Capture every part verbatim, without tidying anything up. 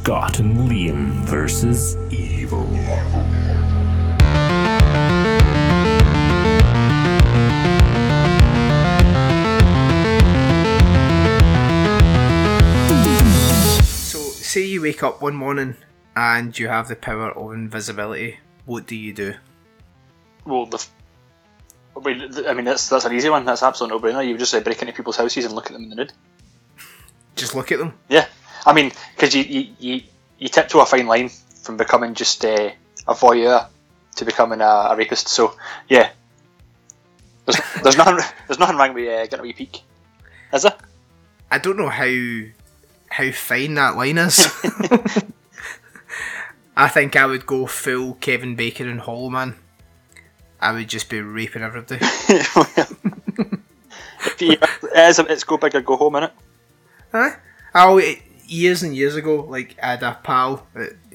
Scott and Liam versus Evil. So, say you wake up one morning and you have the power of invisibility. What do you do? Well, the f- I mean, I mean that's that's an easy one. That's absolutely no-brainer. You would just uh, break into people's houses and look at them in the nude. Just look at them? Yeah. I mean, because you, you, you, you tiptoe a fine line from becoming just uh, a voyeur to becoming a, a rapist. So, yeah. There's there's nothing there's nothing wrong with uh, getting a wee peek. Is there? I don't know how how fine that line is. I think I would go full Kevin Bacon and Hollow Man. I would just be raping everybody. It's, it's go big or go home, innit? Huh? Oh, years and years ago, like, I had a pal,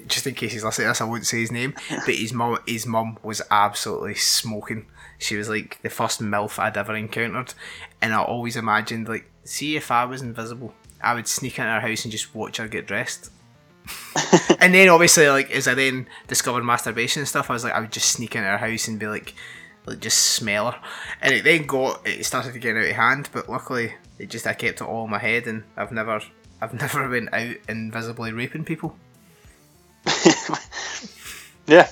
just in case he's listening to this, I won't say his name, but his mum his mum was absolutely smoking. She was, like, the first MILF I'd ever encountered, and I always imagined, like, see if I was invisible, I would sneak into her house and just watch her get dressed. And then, obviously, like, as I then discovered masturbation and stuff, I was like, I would just sneak into her house and be like, like just smell her. And it then got, it started to get out of hand, but luckily, it just, I kept it all in my head, and I've never... I've never been out invisibly raping people. Yeah.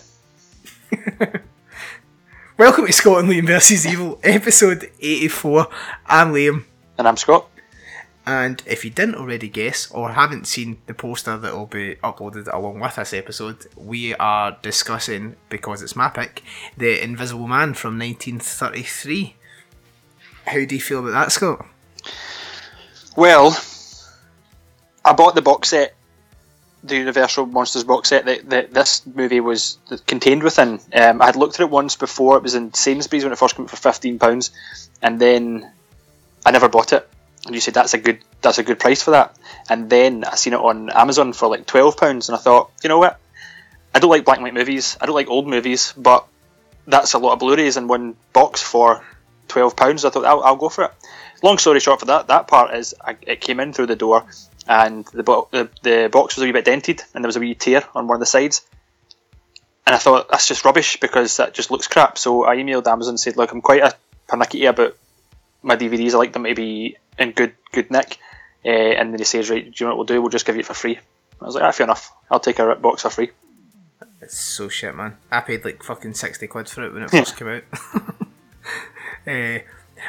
Welcome to Scott and Liam versus Evil, episode eighty-four. I'm Liam. And I'm Scott. And if you didn't already guess, or haven't seen the poster that will be uploaded along with this episode, we are discussing, because it's my pick, The Invisible Man from nineteen thirty-three. How do you feel about that, Scott? Well... I bought the box set, the Universal Monsters box set that, that this movie was contained within. Um, I had looked at it once before. It was in Sainsbury's when it first came out for fifteen pounds, and then I never bought it. And you said that's a good that's a good price for that. And then I seen it on Amazon for like twelve pounds, and I thought, you know what? I don't like black and white movies. I don't like old movies, but that's a lot of Blu-rays in one box for twelve pounds. I thought I'll, I'll go for it. Long story short, for that that part is I, it came in through the door. And the, bo- the the box was a wee bit dented, and there was a wee tear on one of the sides. And I thought, that's just rubbish, because that just looks crap. So I emailed Amazon and said, look, I'm quite a pernickety about my D V Ds. I like them to be in good good nick. Uh, and then he says, right, do you know what we'll do? We'll just give you it for free. I was like, ah, fair enough. I'll take a rip box for free. It's so shit, man. I paid like fucking sixty quid for it when it first came out. uh,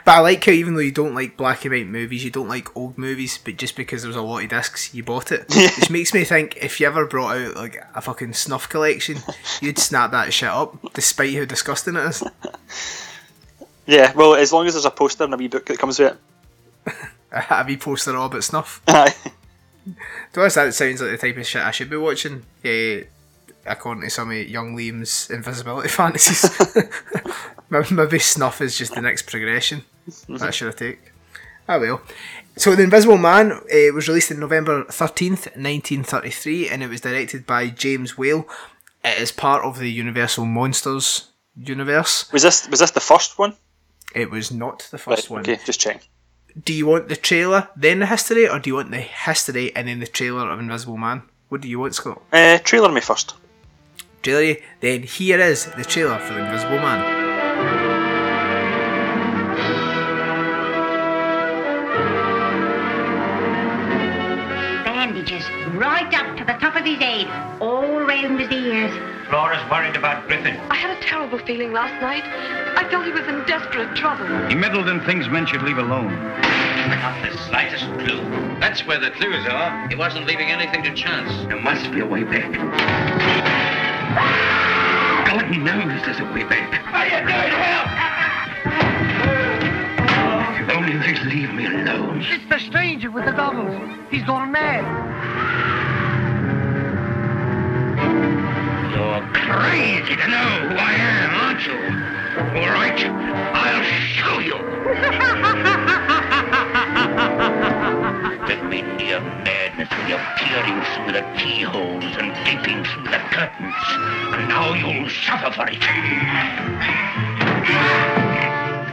But I like how, even though you don't like black and white movies, you don't like old movies, but just because there was a lot of discs, you bought it. Which makes me think, if you ever brought out like a fucking snuff collection, you'd snap that shit up, despite how disgusting it is. Yeah, well, as long as there's a poster and a wee book that comes with it. A wee poster all about snuff. Aye. To be honest, that sounds like the type of shit I should be watching. Yeah. According to some of young Liam's invisibility fantasies. Maybe snuff is just the next progression. Mm-hmm. That should I take. Ah well. So The Invisible Man uh, was released on November thirteenth, nineteen thirty-three, and it was directed by James Whale. It is part of the Universal Monsters universe. Was this was this the first one? It was not the first right, one. Okay, just check. Do you want the trailer, then the history, or do you want the history and then the trailer of Invisible Man? What do you want, Scott? Uh, trailer me first. Trailer, then here is the trailer for The Invisible Man. Right up to the top of his head, all round his ears. Flora's worried about Griffin. I had a terrible feeling last night. I felt he was in desperate trouble. He meddled in things men should leave alone. Not the slightest clue. That's where the clues are. He wasn't leaving anything to chance. There must be a way back. God knows there's a way back. What are you doing, help? If only you'd just leave me alone. It's the stranger with the goggles. He's gone mad. You're crazy to know who I am, aren't you? All right, I'll show you. Let me near madness with your peerings through the keyholes and peeping through the curtains. And now you'll suffer for it.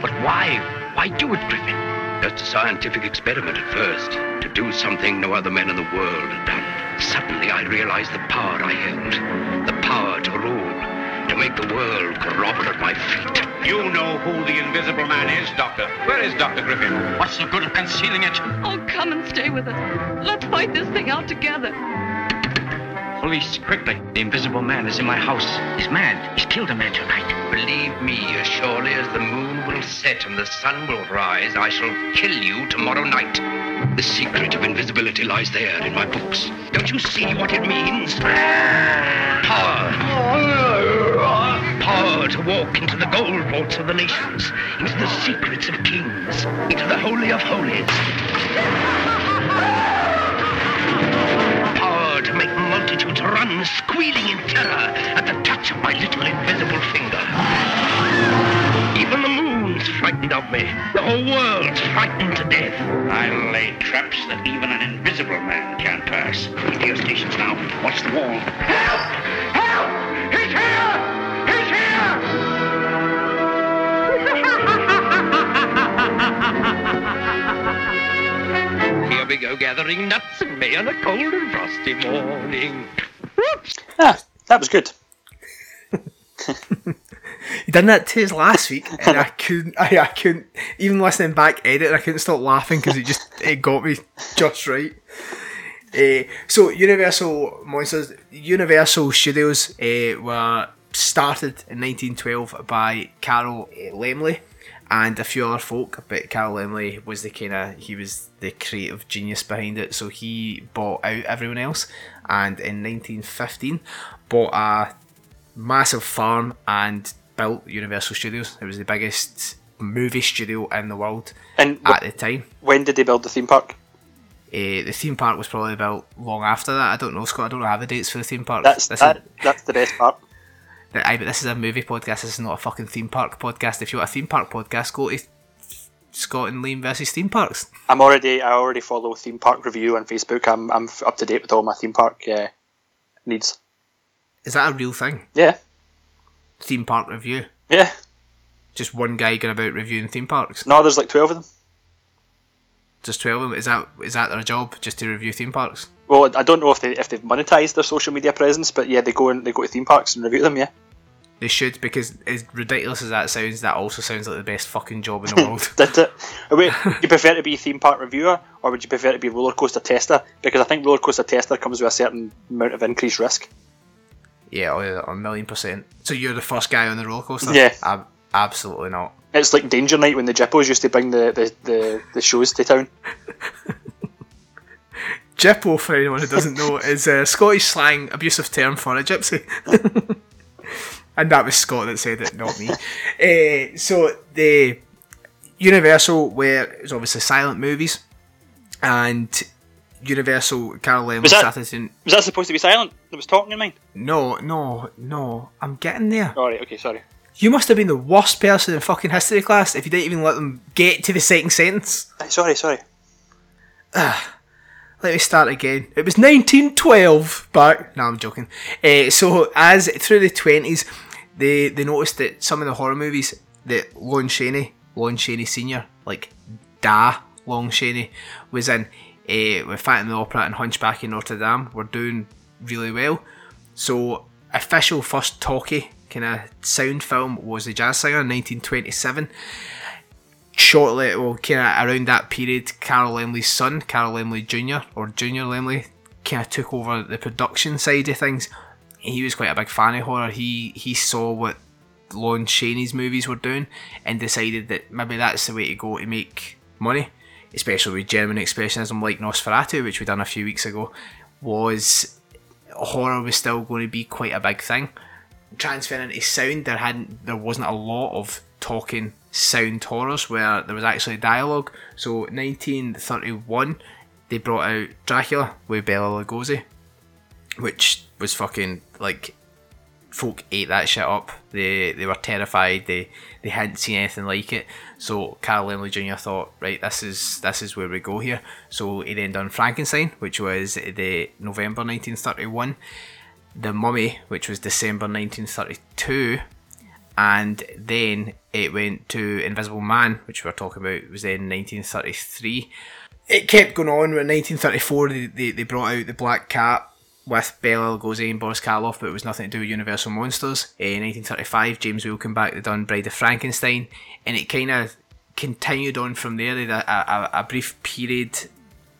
But why? Why do it, Griffin? Just a scientific experiment at first. To do something no other man in the world had done. Suddenly I realized the power I held, the power to rule, to make the world grovel at my feet. You know who the Invisible Man is, Doctor. Where is Doctor Griffin? What's the good of concealing it? Oh, come and stay with us. Let's fight this thing out together. Police, quickly. The Invisible Man is in my house. He's mad. He's killed a man tonight. Believe me, as surely as the moon will set and the sun will rise, I shall kill you tomorrow night. The secret of invisibility lies there in my books. Don't you see what it means? Power. Power to walk into the gold vaults of the nations, into the secrets of kings, into the holy of holies. To make multitudes run squealing in terror at the touch of my little invisible finger. Even the moon's frightened of me. The whole world's frightened to death. I'll lay traps that even an invisible man can't pass. Into your stations now. Watch the wall. Help! Help! He's here! He's here! Here we go, gathering nuts and may on a cold and frosty morning. Whoops. Ah, that was good. You done that to us last week, and I couldn't, I, I couldn't, even listening back edit, I couldn't stop laughing because it just, it got me just right. Uh, so, Universal Monsters, Universal Studios uh, were started in nineteen twelve by Carl Laemmle and a few other folk, but Carl Laemmle was the kind of, he was the creative genius behind it, so he bought out everyone else, and in nineteen fifteen bought a massive farm and built Universal Studios. It was the biggest movie studio in the world and at the time. When did they build the theme park? Uh, the theme park was probably built long after that. I don't know, Scott, I don't have the dates for the theme park. That's, that, that's the best part. Aye, but this is a movie podcast, this is not a fucking theme park podcast. If you want a theme park podcast, go to Scott and Liam versus theme parks. I'm already, I already follow Theme Park Review on Facebook. I'm, I'm up to date with all my theme park uh, needs. Is that a real thing? Yeah. Theme Park Review? Yeah. Just one guy going about reviewing theme parks? No, there's like twelve of them. Just twelve of them? Is that, is that their job, just to review theme parks? Well, I don't know if they if they've monetised their social media presence, but yeah, they go and they go to theme parks and review them. Yeah, they should, because as ridiculous as that sounds, that also sounds like the best fucking job in the world. Did it? Wait, do you prefer to be theme park reviewer, or would you prefer to be roller coaster tester? Because I think roller coaster tester comes with a certain amount of increased risk. Yeah, a million percent. So you're the first guy on the roller coaster? Yeah, Ab- absolutely not. It's like Danger Night when the Jippos used to bring the, the, the, the shows to town. Jippo, for anyone who doesn't know, is a Scottish slang abusive term for a gypsy. And that was Scott that said it, not me. uh, so the Universal were, it was obviously silent movies, and Universal Carl Laemmle started in... Was that supposed to be silent? It was talking in mine? No, no, no. I'm getting there. Alright, okay, sorry. You must have been the worst person in fucking history class if you didn't even let them get to the second sentence. Sorry, sorry. Ah. Let me start again. It was nineteen twelve back. No, I'm joking. Uh, so, as through the twenties, they, they noticed that some of the horror movies that Lon Chaney, Lon Chaney Senior, like Da Lon Chaney, was in uh, with Phantom of the Opera and Hunchback of Notre Dame, were doing really well. So, official first talkie kind of sound film was The Jazz Singer in nineteen twenty-seven. Shortly, well, kind of around that period, Carl Laemmle's son, Carl Laemmle Junior, or Junior Laemmle, kind of took over the production side of things. He was quite a big fan of horror. He he saw what Lon Chaney's movies were doing and decided that maybe that's the way to go to make money, especially with German expressionism like Nosferatu, which we done a few weeks ago. Was horror was still going to be quite a big thing. Transferring into sound, there hadn't, there wasn't a lot of talking sound horrors where there was actually dialogue. So nineteen thirty-one they brought out Dracula with Bela Lugosi, which was fucking, like, folk ate that shit up. They they were terrified, they they hadn't seen anything like it. So Carl Laemmle Junior thought, right, this is this is where we go here. So he then done Frankenstein, which was the November nineteen thirty-one, The Mummy, which was December nineteen thirty-two, and then it went to Invisible Man, which we were talking about, was then nineteen thirty-three. it kept going on. In nineteen thirty-four, they, they, they brought out The Black Cat with Bela Lugosi and Boris Karloff, but it was nothing to do with Universal Monsters. Uh, in nineteen thirty-five, James Whale came back, they done Bride of Frankenstein, and it kind of continued on from there. They had a, a, a brief period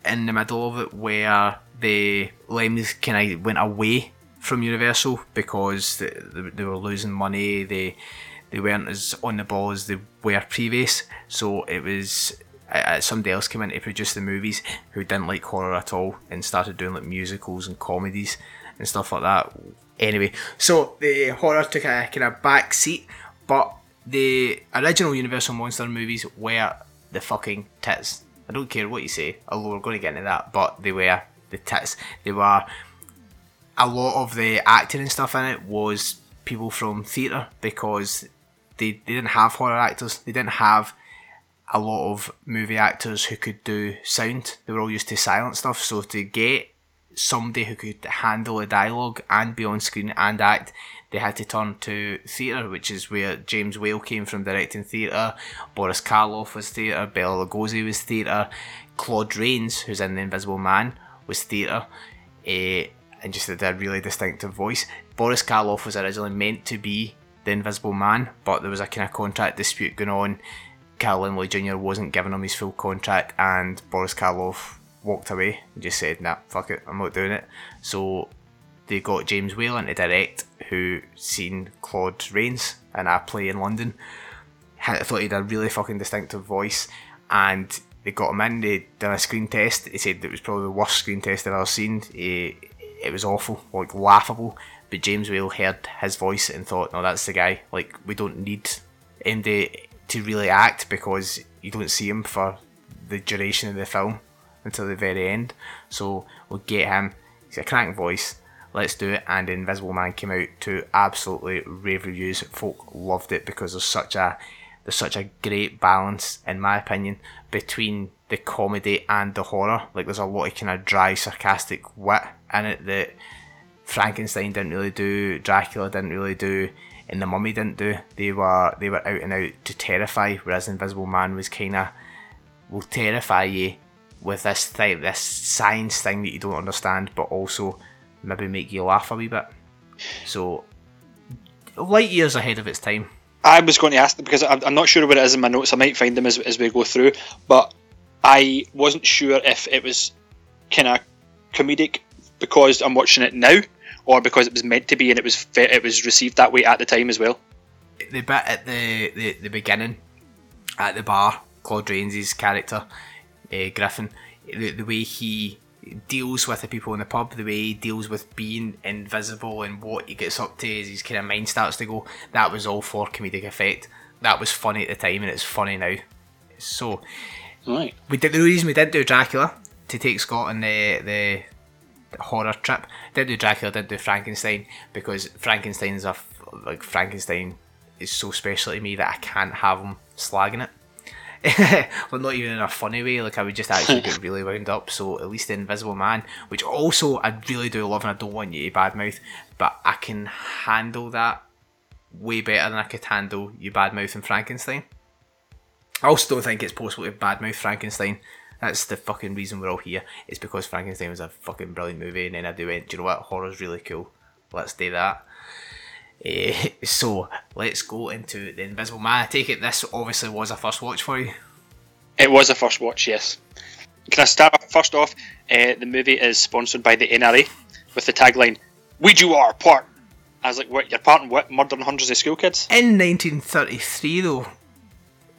in the middle of it where the Laemmles kind of went away from Universal because they, they, they were losing money, they they weren't as on the ball as they were previous, so it was... Uh, somebody else came in to produce the movies who didn't like horror at all and started doing like musicals and comedies and stuff like that. Anyway, so the horror took a kind of back seat, but the original Universal Monster movies were the fucking tits. I don't care what you say, although we're going to get into that, but they were the tits. They were... A lot of the acting and stuff in it was people from theatre because they, they didn't have horror actors. They didn't have... a lot of movie actors who could do sound. They were all used to silent stuff, so to get somebody who could handle a dialogue and be on screen and act, they had to turn to theatre, which is where James Whale came from, directing theatre. Boris Karloff was theatre, Bela Lugosi was theatre, Claude Rains, who's in The Invisible Man, was theatre, eh, and just had a really distinctive voice. Boris Karloff was originally meant to be The Invisible Man, but there was a kind of contract dispute going on. Carl Laemmle Junior wasn't giving him his full contract, and Boris Karloff walked away and just said, nah, fuck it, I'm not doing it. So they got James Whale in to direct, who seen Claude Rains in a play in London. I thought he had a really fucking distinctive voice, and they got him in, they did a screen test. They said it was probably the worst screen test I've ever seen. It was awful, like laughable, but James Whale heard his voice and thought, no, that's the guy, like, we don't need M D to really act because you don't see him for the duration of the film until the very end, so we'll get him, he's a cracking voice, let's do it. And Invisible Man came out to absolutely rave reviews. Folk loved it because there's such a there's such a great balance, in my opinion, between the comedy and the horror. Like, there's a lot of kind of dry sarcastic wit in it that Frankenstein didn't really do, Dracula didn't really do, and The Mummy didn't do. They were they were out and out to terrify, whereas Invisible Man was kind of, will terrify you with this thing, this science thing that you don't understand, but also maybe make you laugh a wee bit. So, light years ahead of its time. I was going to ask them, because I'm not sure what it is in my notes, I might find them as, as we go through, but I wasn't sure if it was kind of comedic because I'm watching it now, or because it was meant to be and it was it was received that way at the time as well. The bit at the, the, the beginning, at the bar, Claude Rains' character, uh, Griffin, the, the way he deals with the people in the pub, the way he deals with being invisible and what he gets up to as his kind of mind starts to go, that was all for comedic effect. That was funny at the time and it's funny now. So, right. We did, the reason we didn't do Dracula, to take Scott and the... the horror trip, didn't do Dracula, didn't do Frankenstein, because Frankenstein is a f- like Frankenstein is so special to me that I can't have him slagging it. Well, not even in a funny way, like I would just actually get really wound up. So at least The Invisible Man, which also I really do love and I don't want you to badmouth, but I can handle that way better than I could handle you badmouth and Frankenstein. I also don't think it's possible to badmouth Frankenstein. That's the fucking reason we're all here. It's because Frankenstein was a fucking brilliant movie, and then I do went, do you know what, horror's really cool. Let's do that. Uh, so, let's go into The Invisible Man. I take it this obviously was a first watch for you? It was a first watch, yes. Can I start first off? Uh, the movie is sponsored by the N R A, with the tagline, "We do our part." I was like, what, your part in what? Murdering hundreds of school kids? In nineteen thirty-three, though.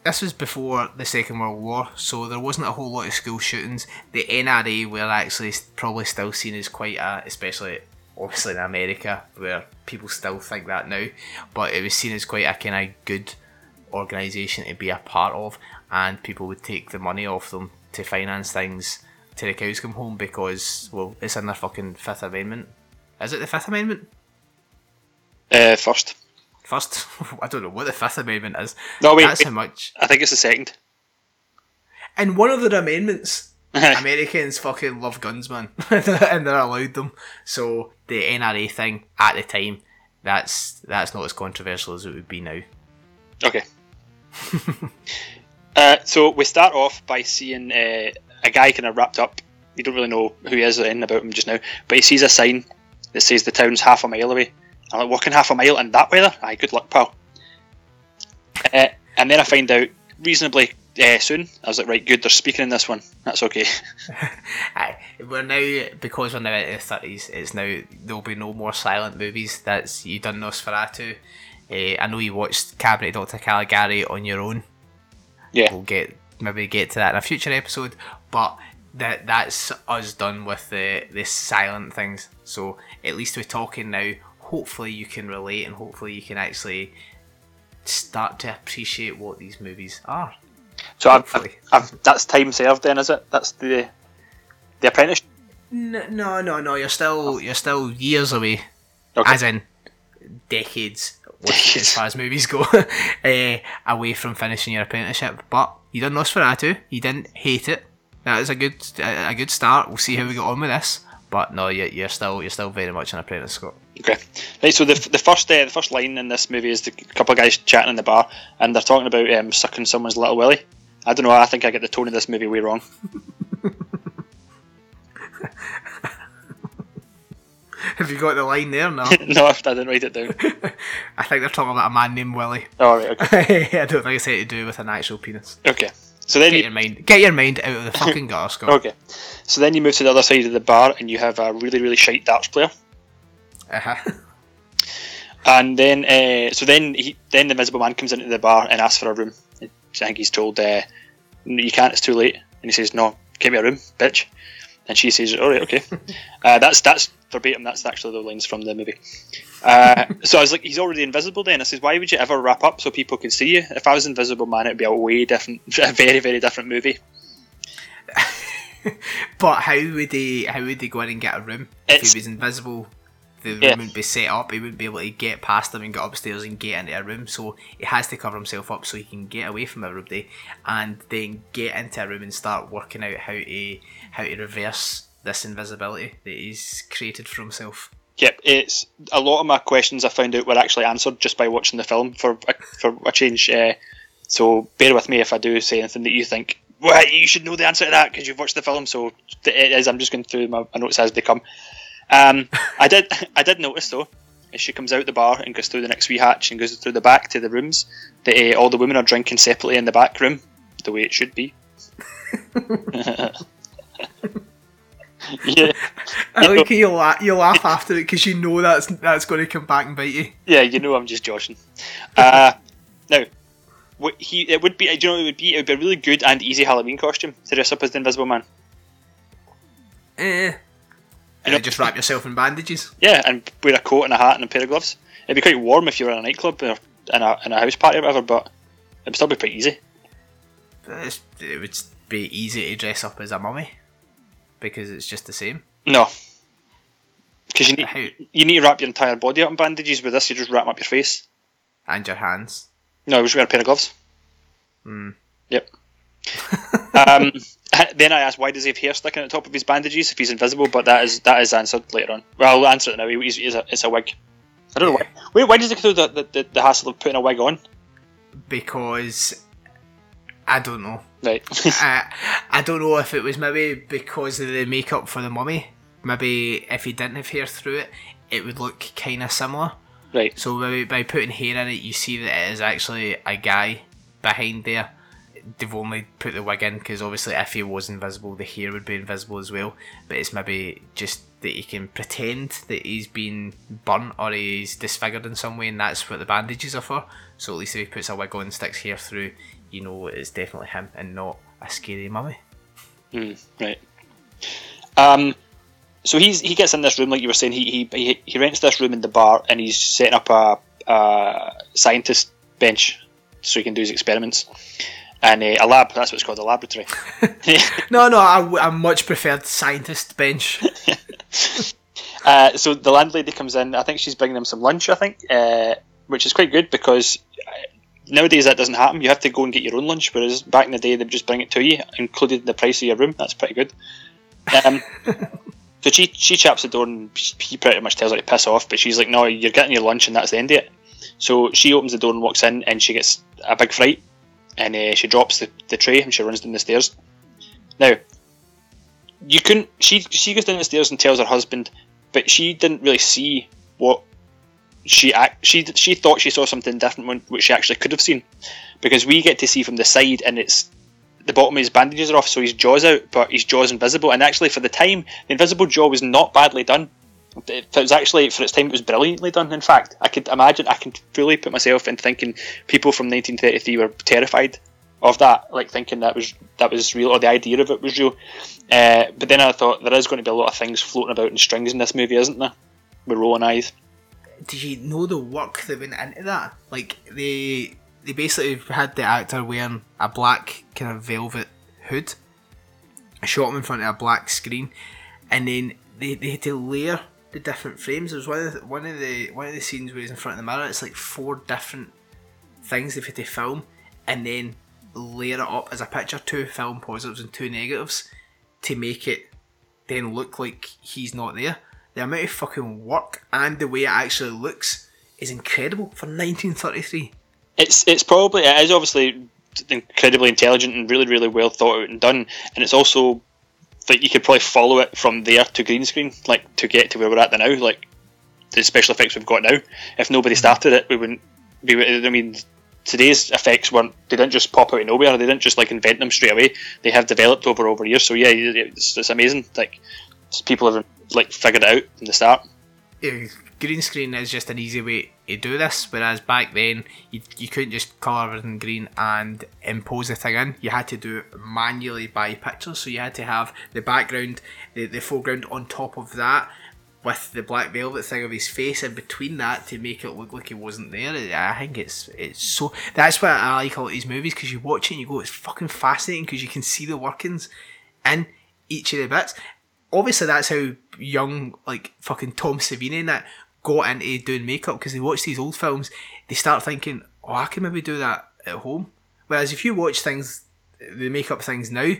This was before the Second World War, so there wasn't a whole lot of school shootings. The N R A were actually probably still seen as quite a, especially obviously in America, where people still think that now, but it was seen as quite a kind of good organisation to be a part of, and people would take the money off them to finance things till the cows come home because, well, it's in their fucking Fifth Amendment. Is it the Fifth Amendment? Uh, first. First, I don't know what the Fifth Amendment is. No, wait, that's wait, how much. I think it's the second. And one of their amendments, Americans fucking love guns, man, and they're allowed them. So the N R A thing at the time, that's that's not as controversial as it would be now. Okay. Uh, so we start off by seeing uh, a guy kind of wrapped up. You don't really know who he is or anything about him just now, but he sees a sign that says the town's half a mile away. I'm like, walking half a mile in that weather? Aye, good luck, pal. Uh, and then I find out reasonably uh, soon. I was like, right, good, they're speaking in this one. That's okay. Aye, we're now, because we're now into the thirties, it's now, there'll be no more silent movies. That's, you done Nosferatu. Uh, I know you watched Cabinet of Doctor Caligari on your own. Yeah. We'll get maybe get to that in a future episode, but that that's us done with the, the silent things. So at least we're talking now. Hopefully you can relate, and hopefully you can actually start to appreciate what these movies are. So I've, I've, I've, that's time served then, is it? That's the the apprenticeship? No, no, no, no. You're still you're still years away, okay. As in decades, decades. As far as movies go, uh, away from finishing your apprenticeship. But you done Nosferatu. You didn't hate it. That is a good a, a good start. We'll see how we get on with this. But no, you're, you're still you're still very much an apprentice, Scott. Okay, right. So the the first uh, the first line in this movie is the couple of guys chatting in the bar, and they're talking about um, sucking someone's little willy. I don't know. I think I get the tone of this movie way wrong. Have you got the line there? No, no, I didn't write it down. I think they're talking about a man named Willie. Oh, right, okay. I don't think it's anything to do with an actual penis. Okay, so then get you... your mind get your mind out of the fucking gutter, Scott. Okay, so then you move to the other side of the bar, and you have a really really shite darts player. Uh-huh. And then, uh, so then, he, then the Invisible Man comes into the bar and asks for a room. I think he's told, uh, "You can't. It's too late." And he says, "No, give me a room, bitch." And she says, "All right, okay." uh, that's that's verbatim. That's actually the lines from the movie. Uh, so I was like, "He's already invisible." Then I says, "Why would you ever wrap up so people can see you? If I was Invisible Man, it'd be a way different, a very very different movie." But how would they? How would they go in and get a room it's, if he was invisible? The room yeah. wouldn't be set up. He wouldn't be able to get past them and get upstairs and get into a room, so he has to cover himself up so he can get away from everybody and then get into a room and start working out how to how to reverse this invisibility that he's created for himself. Yep, it's a lot of my questions I found out were actually answered just by watching the film for a, for a change, uh, so bear with me if I do say anything that you think, well, you should know the answer to that because you've watched the film, so it is, I'm just going through my notes as they come. Um, I did I did notice though, as she comes out the bar and goes through the next wee hatch and goes through the back to the rooms, that uh, all the women are drinking separately in the back room, the way it should be. Yeah. I like you laugh, you laugh after it because you know that's that's going to come back and bite you. Yeah, you know I'm just joshing. Uh, now, what he it would be, do you know what it would be? It would be a really good and easy Halloween costume to dress up as the Invisible Man. Eh. Uh. And you know, just wrap yourself in bandages. Yeah, and wear a coat and a hat and a pair of gloves. It'd be quite warm if you were in a nightclub or in a, in a house party or whatever, but it'd still be pretty easy. It's, it would be easy to dress up as a mummy because it's just the same. No, because you need How? you need to wrap your entire body up in bandages. With this, you just wrap them up your face and your hands. No, just wear a pair of gloves. Hmm. Yep. um. Then I asked, why does he have hair sticking at the top of his bandages if he's invisible? But that is that is answered later on. Well, I'll answer it now. He's, he's a, it's a wig. I don't know why. Wait, why does he go through the, the, the hassle of putting a wig on? Because I don't know. Right. I, I don't know if it was maybe because of the makeup for the mummy. Maybe if he didn't have hair through it, it would look kind of similar. Right. So maybe by putting hair in it, you see that it is actually a guy behind there. They've only put the wig in because obviously if he was invisible the hair would be invisible as well, but it's maybe just that he can pretend that he's been burnt or he's disfigured in some way, and that's what the bandages are for. So at least if he puts a wig on and sticks hair through, you know it's definitely him and not a scary mummy. Mm, right. Um. So he's he gets in this room, like you were saying, he he he rents this room in the bar and he's setting up a, a scientist bench so he can do his experiments. And uh, a lab, that's what it's called, a laboratory. no, no, I, w- I much preferred scientist bench. uh, so the landlady comes in, I think she's bringing him some lunch, I think, uh, which is quite good because nowadays that doesn't happen. You have to go and get your own lunch, whereas back in the day they'd just bring it to you, included the price of your room. That's pretty good. Um, so she, she chaps the door and he pretty much tells her to piss off, but she's like, no, you're getting your lunch and that's the end of it. So she opens the door and walks in and she gets a big fright. and uh, she drops the, the tray and she runs down the stairs. Now, you couldn't. She she goes down the stairs and tells her husband, but she didn't really see what she act. She she thought she saw something different, which she actually could have seen, because we get to see from the side, and it's the bottom of his bandages are off, so his jaw's out, but his jaw's invisible. And actually, for the time, the invisible jaw was not badly done. It was actually, for its time, it was brilliantly done. In fact, I could imagine, I can fully put myself in thinking people from nineteen thirty-three were terrified of that, like thinking that was that was real, or the idea of it was real. Uh, but then I thought, there is going to be a lot of things floating about in strings in this movie, isn't there? With rolling eyes. Did you know the work that went into that? Like, they they basically had the actor wearing a black kind of velvet hood, shot him in front of a black screen, and then they, they had to layer the different frames. There was one of the, one of the one of the scenes where he's in front of the mirror. It's like four different things they've had to film and then layer it up as a picture, two film positives and two negatives, to make it then look like he's not there. The amount of fucking work and the way it actually looks is incredible for nineteen thirty-three. It's it's probably it is obviously incredibly intelligent and really really well thought out and done, and it's also that you could probably follow it from there to green screen, like to get to where we're at now, like the special effects we've got now. If nobody started it, we wouldn't be. I mean, today's effects weren't. They didn't just pop out of nowhere. They didn't just like invent them straight away. They have developed over over years. So yeah, it's, it's amazing. Like people have like figured it out from the start. Yeah, green screen is just an easy way to do this. Whereas back then, you you couldn't just colour it in green and impose the thing in. You had to do it manually by picture. So you had to have the background, the the foreground on top of that, with the black velvet thing of his face in between that to make it look like he wasn't there. I think it's it's so... That's why I like all these movies, because you watch it and you go, it's fucking fascinating, because you can see the workings in each of the bits. Obviously, that's how young, like, fucking Tom Savini and that got into doing makeup, because they watch these old films, they start thinking, oh, I can maybe do that at home. Whereas if you watch things, the makeup things now,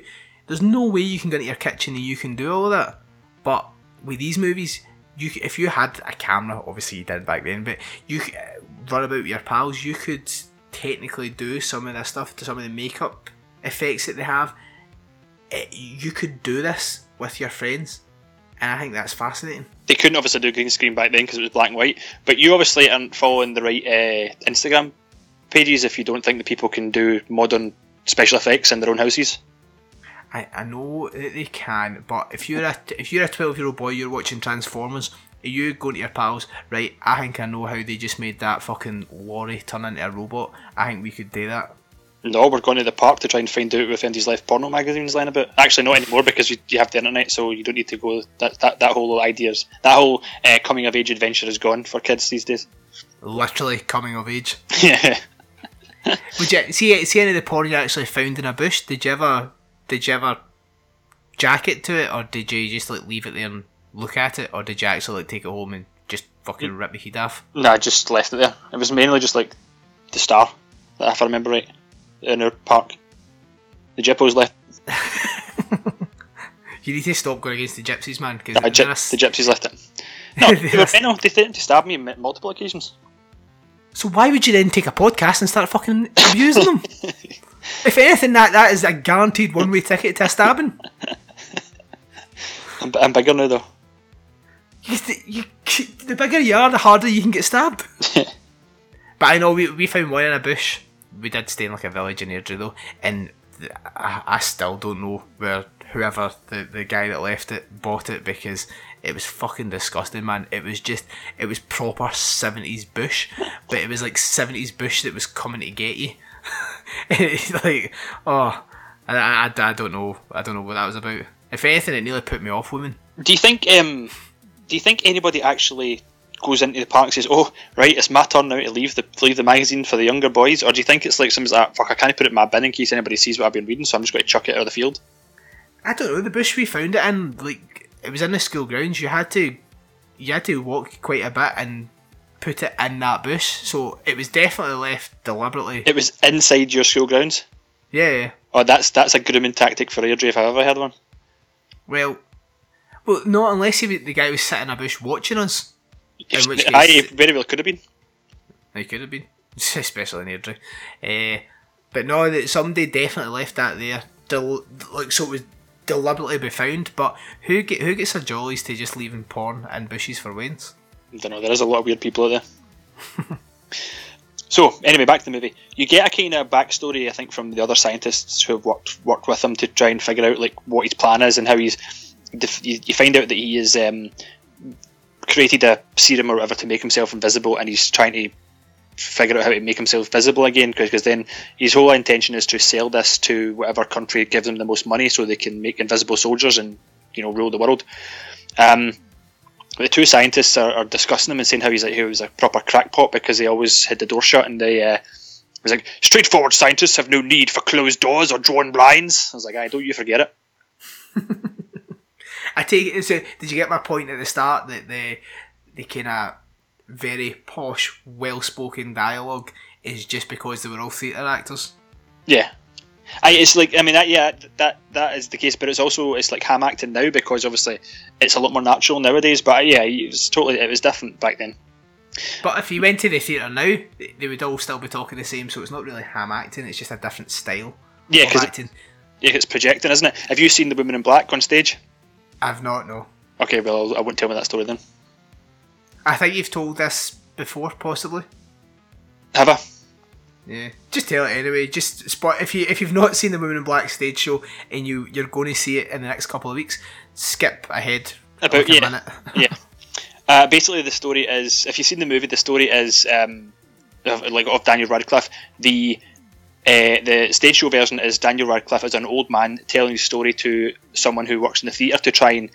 there's no way you can go into your kitchen and you can do all of that. But with these movies... You, if you had a camera, obviously you did back then, but you uh, run about with your pals, you could technically do some of this stuff, to some of the makeup effects that they have. It, you could do this with your friends, and I think that's fascinating. They couldn't obviously do green screen back then because it was black and white, but you obviously aren't following the right uh, Instagram pages if you don't think that people can do modern special effects in their own houses. I, I know that they can, but if you're a if you're a twelve year old boy, you're watching Transformers, you go to your pals, right, I think I know how they just made that fucking lorry turn into a robot. I think we could do that. No, we're going to the park to try and find out if Andy's left porno magazines lying about. Actually, not anymore, because you, you have the internet, so you don't need to go. That that, that whole ideas, that whole uh, coming of age adventure is gone for kids these days. Literally coming of age. Yeah. Would you see see any of the porn you actually found in a bush? Did you ever? Did you ever jack it to it, or did you just like leave it there and look at it, or did you actually like take it home and just fucking rip the head off? No, I just left it there. It was mainly just like the star, if I remember right, in our park. The gypos left. You need to stop going against the gypsies, man. Cause no, gy- the gypsies left it. No, they were mental. They threatened to stab me on multiple occasions. So why would you then take a podcast and start fucking abusing them? If anything, that, that is a guaranteed one-way ticket to a stabbing. I'm, I'm bigger now, though. You, you, the bigger you are, the harder you can get stabbed. But I know we we found one in a bush. We did stay in like a village in Airdrie, though, and I, I still don't know where whoever the, the guy that left it bought it, because it was fucking disgusting, man. It was just, it was proper seventies bush, but it was like seventies bush that was coming to get you. It's like, oh, I, I, I don't know, I don't know what that was about. If anything, it nearly put me off women. Do you think, um, do you think anybody actually goes into the park and says, "Oh, right, it's my turn now to leave the leave the magazine for the younger boys," or do you think it's like something's like, "Fuck, I can't put it in my bin in case anybody sees what I've been reading, so I'm just going to chuck it out of the field"? I don't know. The bush we found it in, like, it was in the school grounds. You had to, you had to walk quite a bit and put it in that bush, so it was definitely left deliberately. It was inside your school grounds? Yeah. Oh, that's that's a grooming tactic for Airdrie if I've ever heard one. Well, well, no, unless he, the guy was sitting in a bush watching us. In which case, I very well could have been. He could have been, especially in Airdrie. Uh, But no, that somebody definitely left that there, del- like so it was deliberately be found. But who get, who gets their jollies to just leaving porn and bushes for wains? I don't know. There is a lot of weird people out there. So anyway, back to the movie. You get a kind of backstory, I think, from the other scientists who have worked worked with him to try and figure out like what his plan is and how he's. Def- you find out that he is. Um, created a serum or whatever to make himself invisible, and he's trying to figure out how to make himself visible again, because then his whole intention is to sell this to whatever country gives him the most money so they can make invisible soldiers and, you know, rule the world. Um, the two scientists are, are discussing him and saying how he's like, he was a proper crackpot because he always had the door shut, and they uh, was like, straightforward scientists have no need for closed doors or drawn blinds. I was like, aye, don't you forget it. I take it. So, did you get my point at the start that the the kind of very posh, well-spoken dialogue is just because they were all theatre actors? Yeah, I, it's like I mean, that, yeah, that that is the case. But it's also it's like ham acting now because obviously it's a lot more natural nowadays. But yeah, it was totally it was different back then. But if you went to the theatre now, they would all still be talking the same. So it's not really ham acting; it's just a different style. Yeah, because it, yeah, it's projecting, isn't it? Have you seen The Woman in Black on stage? I've not, no. Okay, well, I wouldn't tell me that story then. I think you've told this before, possibly. Have I? Yeah. Just tell it anyway. Just spot if you if you've not seen the Woman in Black stage show and you you're going to see it in the next couple of weeks, skip ahead about like a yeah, minute. yeah. Uh, basically, the story is if you've seen the movie, the story is um, like of Daniel Radcliffe. The Uh, the stage show version is Daniel Radcliffe as an old man telling his story to someone who works in the theatre to try and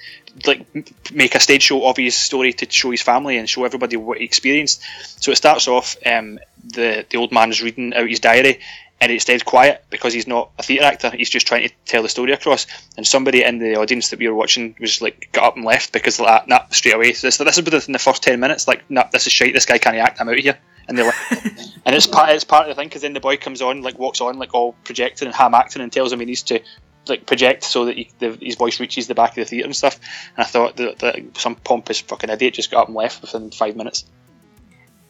like m- make a stage show of his story to show his family and show everybody what he experienced. So it starts off um, the the old man is reading out his diary, and it stays quiet because he's not a theatre actor. He's just trying to tell the story across. And somebody in the audience that we were watching was like got up and left because like, ah, nah, straight away. So this, this is within the first ten minutes. Like, nah, this is shite. This guy can't act. I'm out of here. And they're like, and it's part, it's part of the thing because then the boy comes on, like walks on, like all projecting and ham acting, and tells him he needs to like project so that he, the, his voice reaches the back of the theatre and stuff. And I thought that, that some pompous fucking idiot just got up and left within five minutes.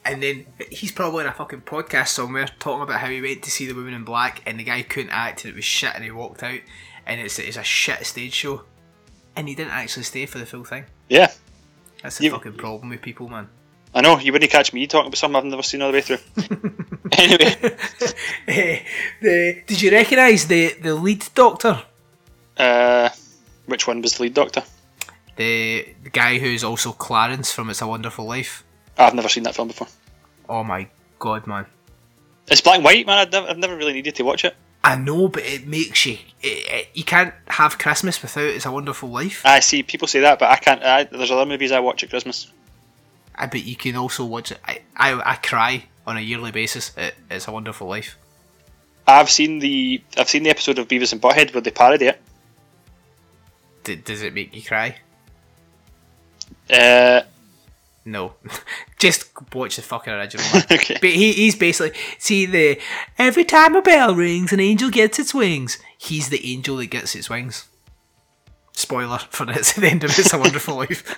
And then he's probably in a fucking podcast somewhere talking about how he went to see The Woman in Black and the guy couldn't act and it was shit and he walked out and it's it's a shit stage show and he didn't actually stay for the full thing. Yeah, that's the you, fucking problem with people, man. I know, you wouldn't catch me talking about something I've never seen all the way through. Anyway. Hey, the, did you recognise the, the lead doctor? Uh, which one was the lead doctor? The, the guy who's also Clarence from It's a Wonderful Life. I've never seen that film before. Oh my god, man. It's black and white, man. I've never, I've never really needed to watch it. I know, but it makes you... It, it, you can't have Christmas without It's a Wonderful Life. I see, people say that, but I can't... I, there's other movies I watch at Christmas. I bet you can also watch it. I, I, I cry on a yearly basis. It, it's a Wonderful Life. I've seen the I've seen the episode of Beavis and Butthead where they parody it. D- does it make you cry? Uh, no. Just watch the fucking original one. Okay. But he, he's basically see the every time a bell rings, an angel gets its wings. He's the angel that gets its wings. Spoiler for it's the end of It's a Wonderful Life.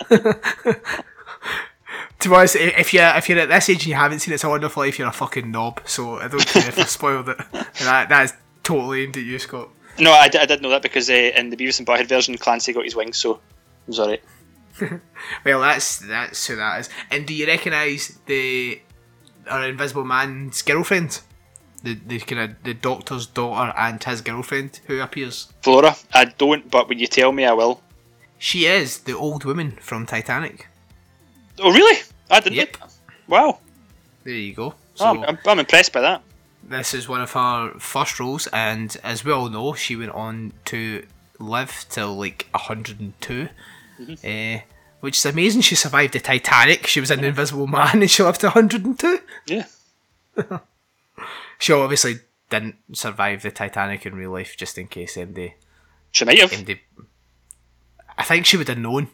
To be honest, if you're, if you're at this age and you haven't seen It's a Wonderful Life, you're a fucking knob, so I don't care if I spoiled it. And that, that is totally aimed at you, Scott. No, I, d- I did know that because uh, in the Beavis and Butthead version, Clancy got his wings, so it was alright. Well, that's that's who that is. And do you recognise the our Invisible Man's girlfriend? The the kind of the doctor's daughter and his girlfriend who appears? Flora? I don't, but when you tell me, I will. She is the old woman from Titanic. Oh really? I didn't. Yep. Wow. There you go. So oh, I'm, I'm impressed by that. This is one of her first roles, and as we all know, she went on to live till like one hundred and two, mm-hmm. uh, which is amazing. She survived the Titanic. She was an yeah. Invisible Man, and she lived to one hundred and two. Yeah. She obviously didn't survive the Titanic in real life, just in case M D. She might have. M D, I think she would have known.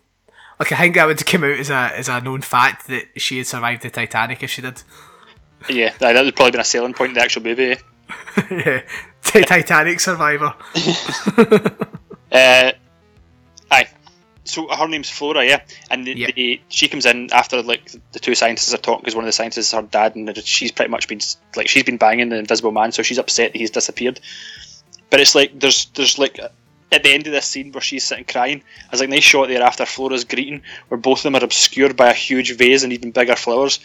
Like, I think that would come out as a as a known fact that she had survived the Titanic if she did. Yeah, that would probably been a selling point in the actual movie. Eh? Yeah, T- Titanic survivor. uh, aye. so her name's Flora, yeah, and the, yep. the, she comes in after like the two scientists are talking because one of the scientists is her dad, and she's pretty much been like she's been banging the Invisible Man, so she's upset that he's disappeared. But it's like there's there's like at the end of this scene where she's sitting crying, there's like a nice shot there after Flora's greeting where both of them are obscured by a huge vase and even bigger flowers.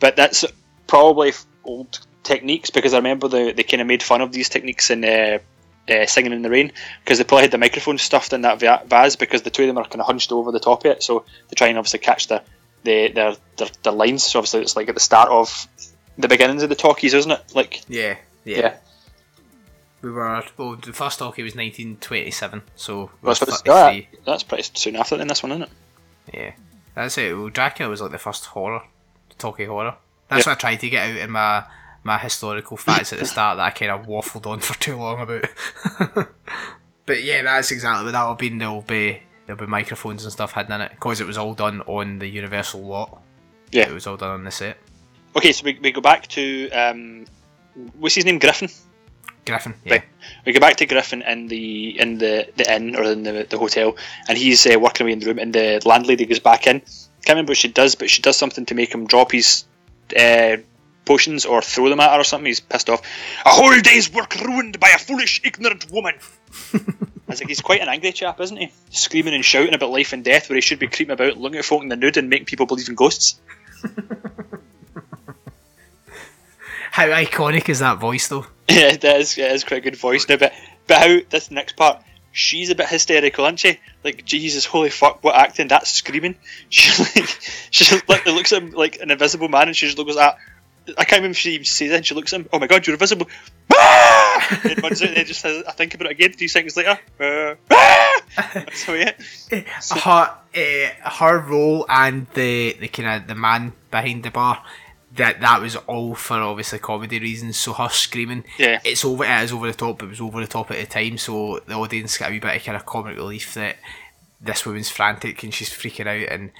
But that's probably old techniques because I remember they they kind of made fun of these techniques in. Uh, Uh, Singing in the Rain, because they probably had the microphone stuffed in that va- vase because the two of them are kind of hunched over the top of it, so they try and obviously catch the, the their, their their lines. So obviously it's like at the start of the beginnings of the talkies, isn't it? Like yeah, yeah. yeah. We were well. The first talkie was nineteen twenty-seven, so well, that, that's pretty soon after then. This one, isn't it? Yeah, that's it. Well, Dracula was like the first horror talkie horror. That's yeah. what I tried to get out in my. my historical facts at the start that I kind of waffled on for too long about. But yeah, that's exactly what that'll be. There'll be there'll be microphones and stuff hidden in it because it was all done on the Universal lot. Yeah, it was all done on the set. Okay, so we we go back to um, what's his name? Griffin. Griffin. Yeah. Right. We go back to Griffin in the in the, the inn or in the the hotel, and he's uh, working away in the room, and the landlady goes back in. Can't remember what she does, but she does something to make him drop his. Uh, potions or throw them at her or something. He's pissed off. A whole day's work ruined by a foolish, ignorant woman. I was like, he's quite an angry chap, isn't he? Screaming and shouting about life and death, where he should be creeping about, looking at folk in the nude and making people believe in ghosts. How iconic is that voice, though? Yeah, it is. It is quite a good voice now. But but how this next part? She's a bit hysterical, isn't she? Like, Jesus, holy fuck, what acting? That's screaming. She like she like looks at him like an invisible man, and she just looks at. I can't remember if she even says it, she looks at him, oh my god, you're invisible! Ah! And runs out and then just has, I think about it again, two seconds later. Uh, ah! That's how it is. Her, uh, her role and the, the kind of the man behind the bar, that that was all for obviously comedy reasons, so her screaming, yeah. it's over, it is over the top, but it was over the top at the time, so the audience got a wee bit of kind of comic relief that this woman's frantic and she's freaking out, and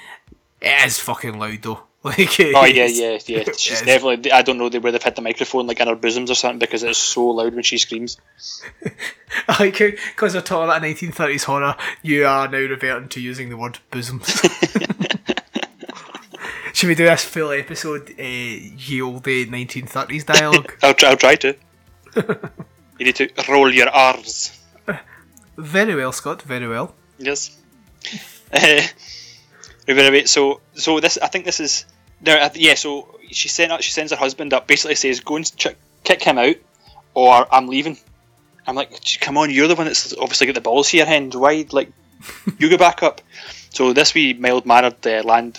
it is fucking loud though. Like oh yeah, yeah, yeah. She's definitely. I don't know where they've had the microphone like in her bosoms or something because it's so loud when she screams. I like how, because we're talking about nineteen thirties horror, you are now reverting to using the word bosoms. Should we do this full episode? Uh, ye olde nineteen thirties dialogue. I'll try. I'll try to. You need to roll your R's. Very well, Scott. Very well. Yes. Uh, So, so this I think this is now. Yeah, so she sent up, she sends her husband up. Basically says, "Go and ch- kick him out, or I'm leaving." I'm like, "Come on, you're the one that's obviously got the balls here, hand. Why, like, you go back up?" So this wee mild mannered uh, land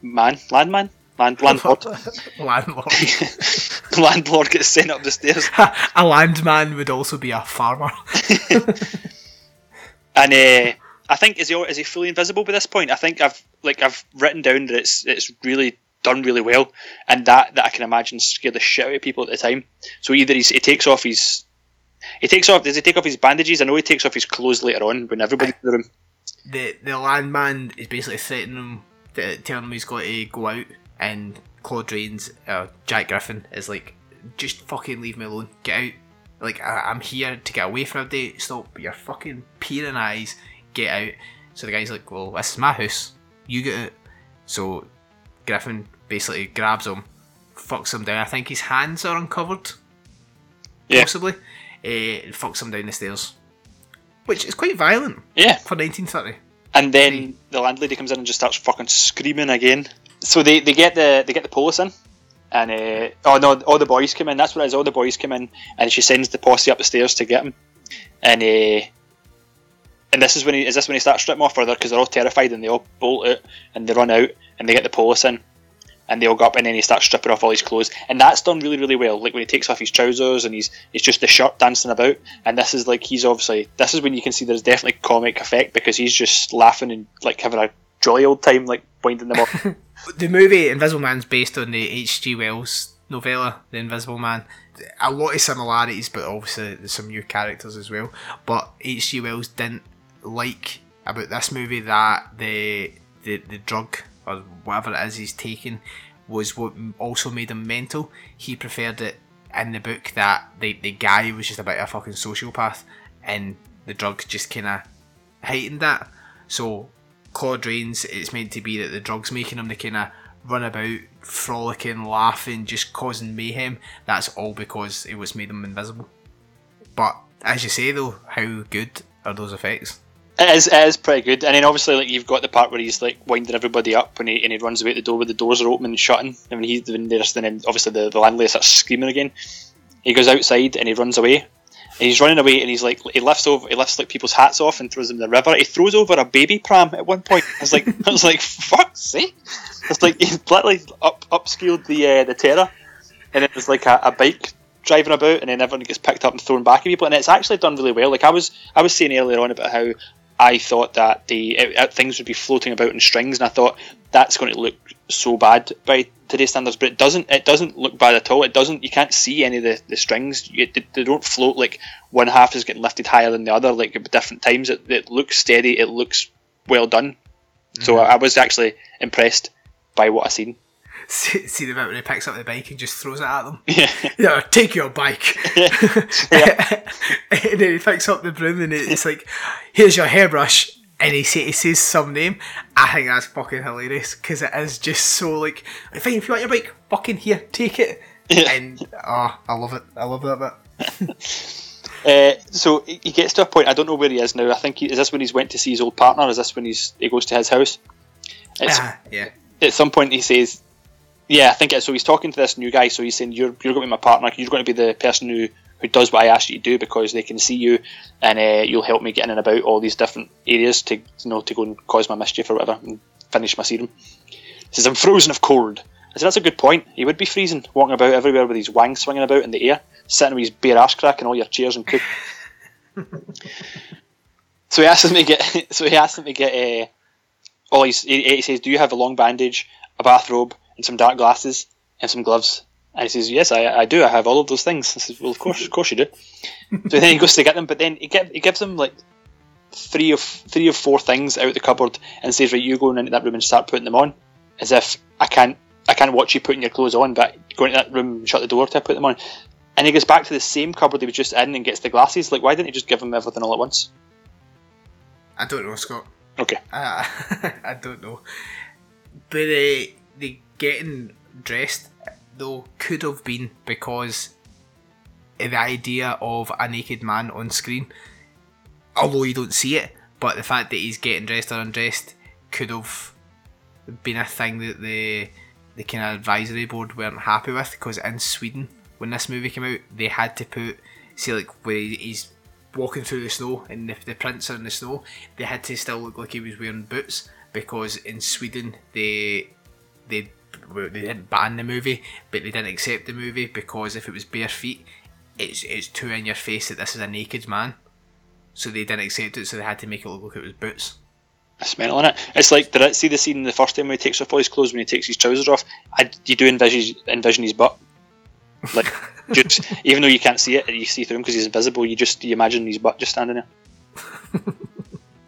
man, landman, land landlord, landlord, landlord gets sent up the stairs. A landman would also be a farmer. And uh, I think is he is he fully invisible by this point? I think I've. Like I've written down that it's it's really done really well, and that, that I can imagine scared the shit out of people at the time. So either he's, he takes off his, he takes off does he take off his bandages? I know he takes off his clothes later on when everybody's in the room. The the landman is basically threatening him, to, telling him he's got to go out, and Claude Rains, uh, Jack Griffin is like, just fucking leave me alone, get out. Like I, I'm here to get away for a day. Stop your fucking peering eyes, get out. So the guy's like, well, this is my house. You get it. So Griffin basically grabs him, fucks him down. I think his hands are uncovered, yeah. possibly. Uh, fucks him down the stairs, which is quite violent. Yeah, for nineteen thirty. And then yeah. the landlady comes in and just starts fucking screaming again. So they, they get the they get the police in, and uh, oh no, all the boys come in. That's what it is. All the boys come in, and she sends the posse up the stairs to get him, and. Uh, And this is when he is this when he starts stripping off further because they're all terrified and they all bolt out and they run out and they get the police in and they all go up and then he starts stripping off all his clothes and that's done really really well. Like when he takes off his trousers and he's it's just the shirt dancing about and this is like he's obviously this is when you can see there's definitely comic effect because he's just laughing and like having a jolly old time like winding them up. The movie Invisible Man's based on the H G Wells novella The Invisible Man. A lot of similarities but obviously there's some new characters as well. But H G Wells didn't like about this movie that the, the the drug or whatever it is he's taking was what also made him mental. He preferred it in the book that the, the guy was just about a fucking sociopath and the drug just kind of heightened that. So Claude Rains, it's meant to be that the drug's making him the kind of runabout, frolicking, laughing, just causing mayhem. That's all because it was made him invisible. But as you say though, how good are those effects? It is, it is pretty good. And then obviously, like, you've got the part where he's like winding everybody up and he, and he runs away the door with the doors are open and shutting. I mean, he's doing this, and then obviously the, the landlady starts screaming again. He goes outside and he runs away. And he's running away and he's like, he lifts over, he lifts like people's hats off and throws them in the river. He throws over a baby pram at one point. I was like, I was like, fuck's sake! It's like he's literally up upscaled the uh, the terror, and then there's like a, a bike driving about, and then everyone gets picked up and thrown back at people, and it's actually done really well. Like I was, I was saying earlier on about how I thought that the it, it, things would be floating about in strings, and I thought that's going to look so bad by today's standards, but it doesn't. It doesn't look bad at all. It doesn't. You can't see any of the, the strings. You, they, they don't float like one half is getting lifted higher than the other, like at different times. It, it looks steady. It looks well done. Mm-hmm. So I, I was actually impressed by what I seen. See, see the bit when he picks up the bike and just throws it at them. Yeah, yeah, take your bike. Yeah. And then he picks up the broom and it's like, here's your hairbrush. And he, say, he says some name. I think that's fucking hilarious because it is just so like, fine, if you want your bike, fucking here, take it. Yeah. And oh, I love it. I love that bit. uh, so he gets to a point. I don't know where he is now. I think he, is this when he's went to see his old partner? Is this when he's he goes to his house? It's, uh, yeah. At some point he says, "Yeah, I think it's." So he's talking to this new guy. So he's saying, "You're you're going to be my partner. You're going to be the person who." who does what I asked you to do because they can see you and uh, you'll help me get in and about all these different areas to, you know, to go and cause my mischief or whatever and finish my serum." He says, "I'm frozen of cold." I said, that's a good point. He would be freezing, walking about everywhere with his wang swinging about in the air, sitting with his bare ass crack in all your chairs and cook. So he asked him to get, so he asked him to get, uh, all he, he says, "Do you have a long bandage, a bathrobe and some dark glasses and some gloves?" And he says, "Yes, I, I do. I have all of those things." I says, "Well, of course, of course you do." So then he goes to get them, but then he, give, he gives them like three or three or four things out of the cupboard and says, "Right, you go into that room and start putting them on." As if I can't, I can't watch you putting your clothes on, but go into that room, shut the door to put them on. And he goes back to the same cupboard he was just in and gets the glasses. Like, why didn't he just give him everything all at once? I don't know, Scott. Okay. Uh, I don't know. But uh, the getting dressed though could have been because the idea of a naked man on screen, although you don't see it, but the fact that he's getting dressed or undressed could have been a thing that the the kind of advisory board weren't happy with, because in Sweden when this movie came out they had to put, see like where he's walking through the snow and the, the prints are in the snow, they had to still look like he was wearing boots, because in Sweden they they Well, they didn't ban the movie, but they didn't accept the movie because if it was bare feet, it's it's too in your face that this is a naked man. So they didn't accept it, so they had to make it look like it was boots. That's mental, innit? It's like, did I see the scene the first time when he takes off all his clothes, when he takes his trousers off? I, you do envision envision his butt, like just, even though you can't see it, you see through him because he's invisible. You just you imagine his butt just standing there.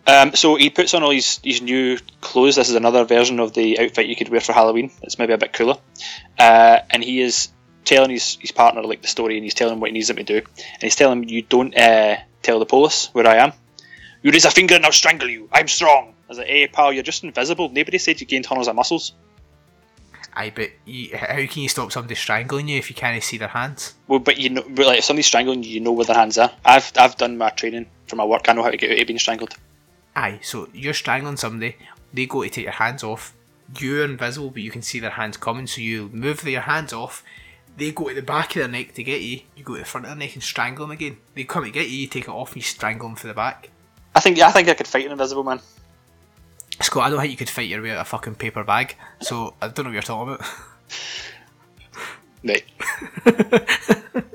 Um, so he puts on all his, his new clothes. This is another version of the outfit you could wear for Halloween. It's maybe a bit cooler. Uh, and he is telling his, his partner like the story, and he's telling him what he needs him to do. And he's telling him, "You don't uh, tell the police where I am. You raise a finger and I'll strangle you. I'm strong." I was like, "Hey pal, you're just invisible. Nobody said you gained hundreds of muscles." Aye, but you, how can you stop somebody strangling you if you can't see their hands? Well, but you know, but like if somebody's strangling you, you know where their hands are. I've I've done my training for my work. I know how to get out of being strangled. Aye, so you're strangling somebody, they go to take your hands off, you're invisible but you can see their hands coming, so you move their hands off, they go to the back of their neck to get you, you go to the front of their neck and strangle them again. They come to get you, you take it off and you strangle them for the back. I think I think I could fight an invisible man. Scott, I don't think you could fight your way out of a fucking paper bag, so I don't know what you're talking about. Mate.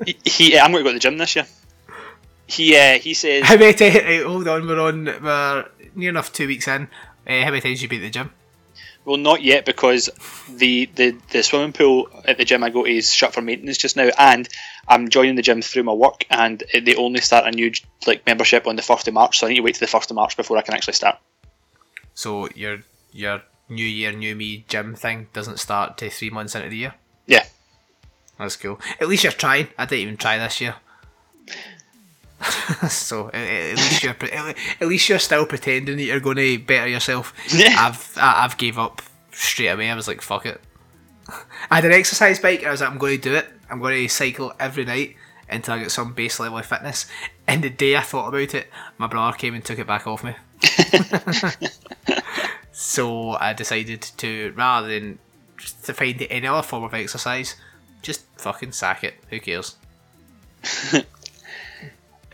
he, he, I'm going to go to the gym this year. He uh, he says... How many times... Right, hold on, we're on... We're near enough two weeks in. Uh, how many times you been to the gym? Well, not yet, because the, the, the swimming pool at the gym I go to is shut for maintenance just now, and I'm joining the gym through my work, and they only start a new like membership on the first of March, so I need to wait till the first of March before I can actually start. So your your new year, new me gym thing doesn't start till three months into the year? Yeah. That's cool. At least you're trying. I didn't even try this year. So at least you're at least you're still pretending that you're going to better yourself. Yeah. I've I've gave up straight away. I was like, fuck it. I had an exercise bike and I was like, I'm going to do it. I'm going to cycle every night until I get some base level of fitness. And the day I thought about it, my brother came and took it back off me. So I decided to, rather than just to find any other form of exercise, just fucking sack it. Who cares?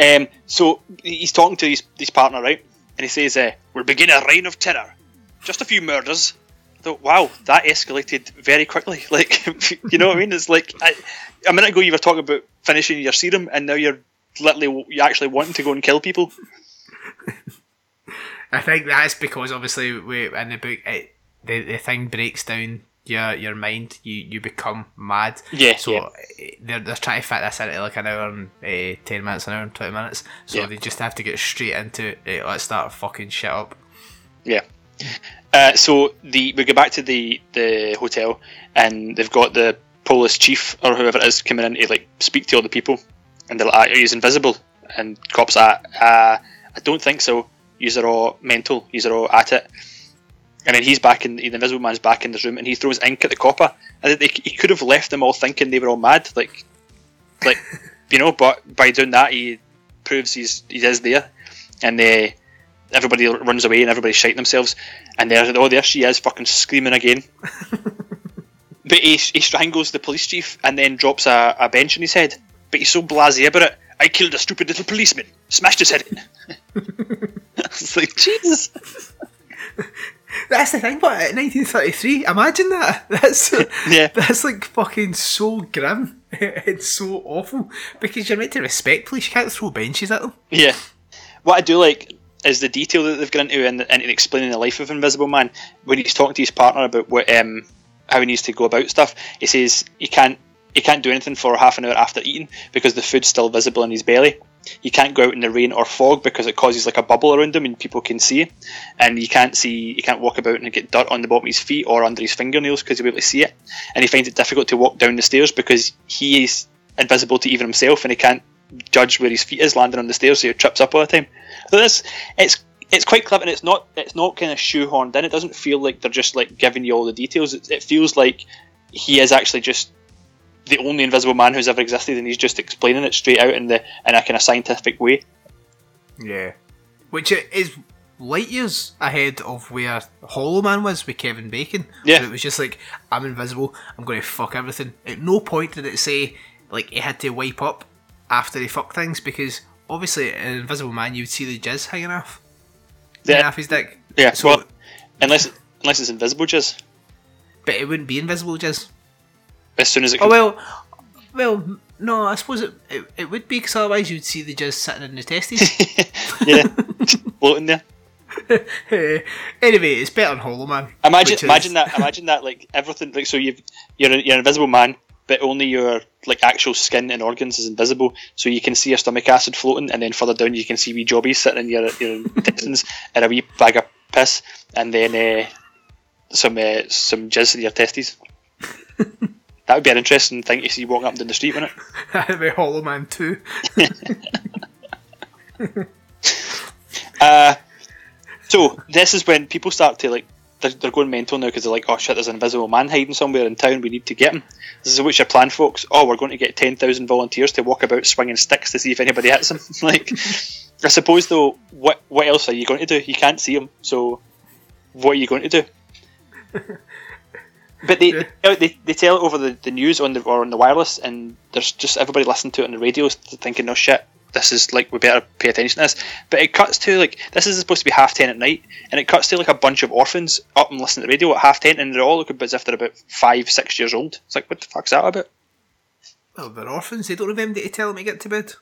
um, so he's talking to his, his partner, right? And he says, uh, we're beginning a reign of terror. Just a few murders. I thought, wow, that escalated very quickly. Like, you know what I mean? It's like, I, a minute ago you were talking about finishing your serum, and now you're literally, you're actually wanting to go and kill people. I think that's because, obviously, we, in the book, it, the the thing breaks down your your mind. You you become mad. Yeah. So yeah. they're they're trying to fit this into like an hour and uh, ten minutes, an hour and twenty minutes. So yeah. They just have to get straight into it. Let's start fucking shit up. Yeah. Uh, so the we go back to the, the hotel, and they've got the police chief or whoever it is coming in to like speak to all the people, and they're like, ah, he's invisible, and cops are ah, uh, I don't think so. Yous are all mental. Yous are all at it. And then he's back in the invisible man's back in this room, and he throws ink at the copper. And they, he could have left them all thinking they were all mad, like, like you know. But by doing that, he proves he's he is there, and they. Everybody runs away and everybody's shitting themselves, and there, oh, there she is, fucking screaming again. But he, he strangles the police chief and then drops a, a bench on his head. But he's so blasé about it. I killed a stupid little policeman, smashed his head in. It's like, Jesus. That's the thing, but nineteen thirty-three, imagine that. That's yeah. That's like fucking so grim. It's so awful because you're meant to respect police. You can't throw benches at them. Yeah. What I do like is the detail that they've gone into and in, in explaining the life of Invisible Man. When he's talking to his partner about what um, how he needs to go about stuff, he says he can't he can't do anything for half an hour after eating because the food's still visible in his belly. He can't go out in the rain or fog because it causes like a bubble around him and people can see. And he can't see he can't walk about and get dirt on the bottom of his feet or under his fingernails because he'll be able to see it. And he finds it difficult to walk down the stairs because he is invisible to even himself, and he can't judge where his feet is landing on the stairs, so he trips up all the time. So this, it's it's quite clever, and it's not it's not kind of shoehorned in. It doesn't feel like they're just like giving you all the details. It, it feels like he is actually just the only invisible man who's ever existed, and he's just explaining it straight out in the in a kind of scientific way. Yeah, which is light years ahead of where Hollow Man was with Kevin Bacon. Yeah, it was just like, I'm invisible, I'm going to fuck everything. At no point did it say like he had to wipe up after he fucked things, because obviously an invisible man, you would see the jizz hanging off, yeah, hanging off his dick. Yeah, so, well, unless unless it's invisible jizz, but it wouldn't be invisible jizz. As soon as it. Oh well, well, no, I suppose it it, it would be, because otherwise you'd see the jizz sitting in the testes. Yeah, floating there. Anyway, it's better than Hollow Man. Imagine, imagine is. that, imagine that, like everything, like so you've you're you're an invisible man, but only your like actual skin and organs is invisible, so you can see your stomach acid floating, and then further down you can see wee jobbies sitting in your, your intestines and a wee bag of piss, and then uh, some uh, some jizz in your testes. That would be an interesting thing to see walking up and down the street, wouldn't it? That would be Hollow Man too. uh, so this is when people start to like, They're, they're going mental now because they're like, oh shit, there's an invisible man hiding somewhere in town, we need to get him. This is, what's your plan, folks? Oh, we're going to get ten thousand volunteers to walk about swinging sticks to see if anybody hits him. Like, I suppose though, what what else are you going to do? You can't see him, so what are you going to do? But they, yeah. they they tell it over the, the news on the or on the wireless, and there's just everybody listening to it on the radio thinking, no shit, this is like, we better pay attention to this. But it cuts to like, this is supposed to be half ten at night, and it cuts to like a bunch of orphans up and listening to the radio at half ten, and they all look as if they're about five, six years old. It's like, what the fuck's that about? Well, they're orphans. They don't have anybody to tell them to get to bed.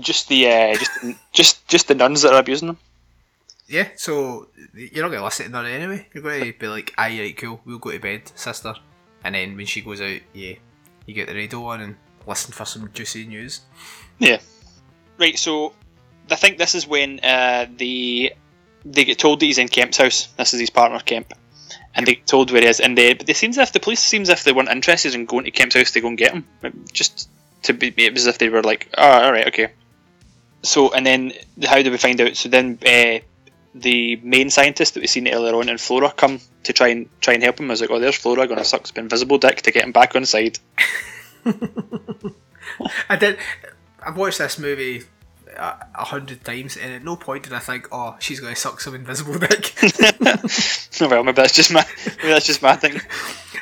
Just the uh, just just just the nuns that are abusing them. Yeah, so you're not going to listen to none anyway. You're going to be like, aye, right, cool, we'll go to bed, sister. And then when she goes out, yeah, you get the radio on and listen for some juicy news. Yeah. Right, so I think this is when uh, the they get told that he's in Kemp's house. This is his partner, Kemp. And they get told where he is. And they, but they seem as if the police seems as if they weren't interested in going to Kemp's house to go and get him. Just to be as if they were like, oh, all right, okay. So, and then how do we find out? So then uh, the main scientist that we seen earlier on and Flora come to try and try and help him. I was like, oh, there's Flora going to suck some invisible dick to get him back on side. I did. I've watched this movie a, a hundred times, and at no point did I think, oh, she's going to suck some invisible dick. Well, maybe that's just my maybe that's just my thing.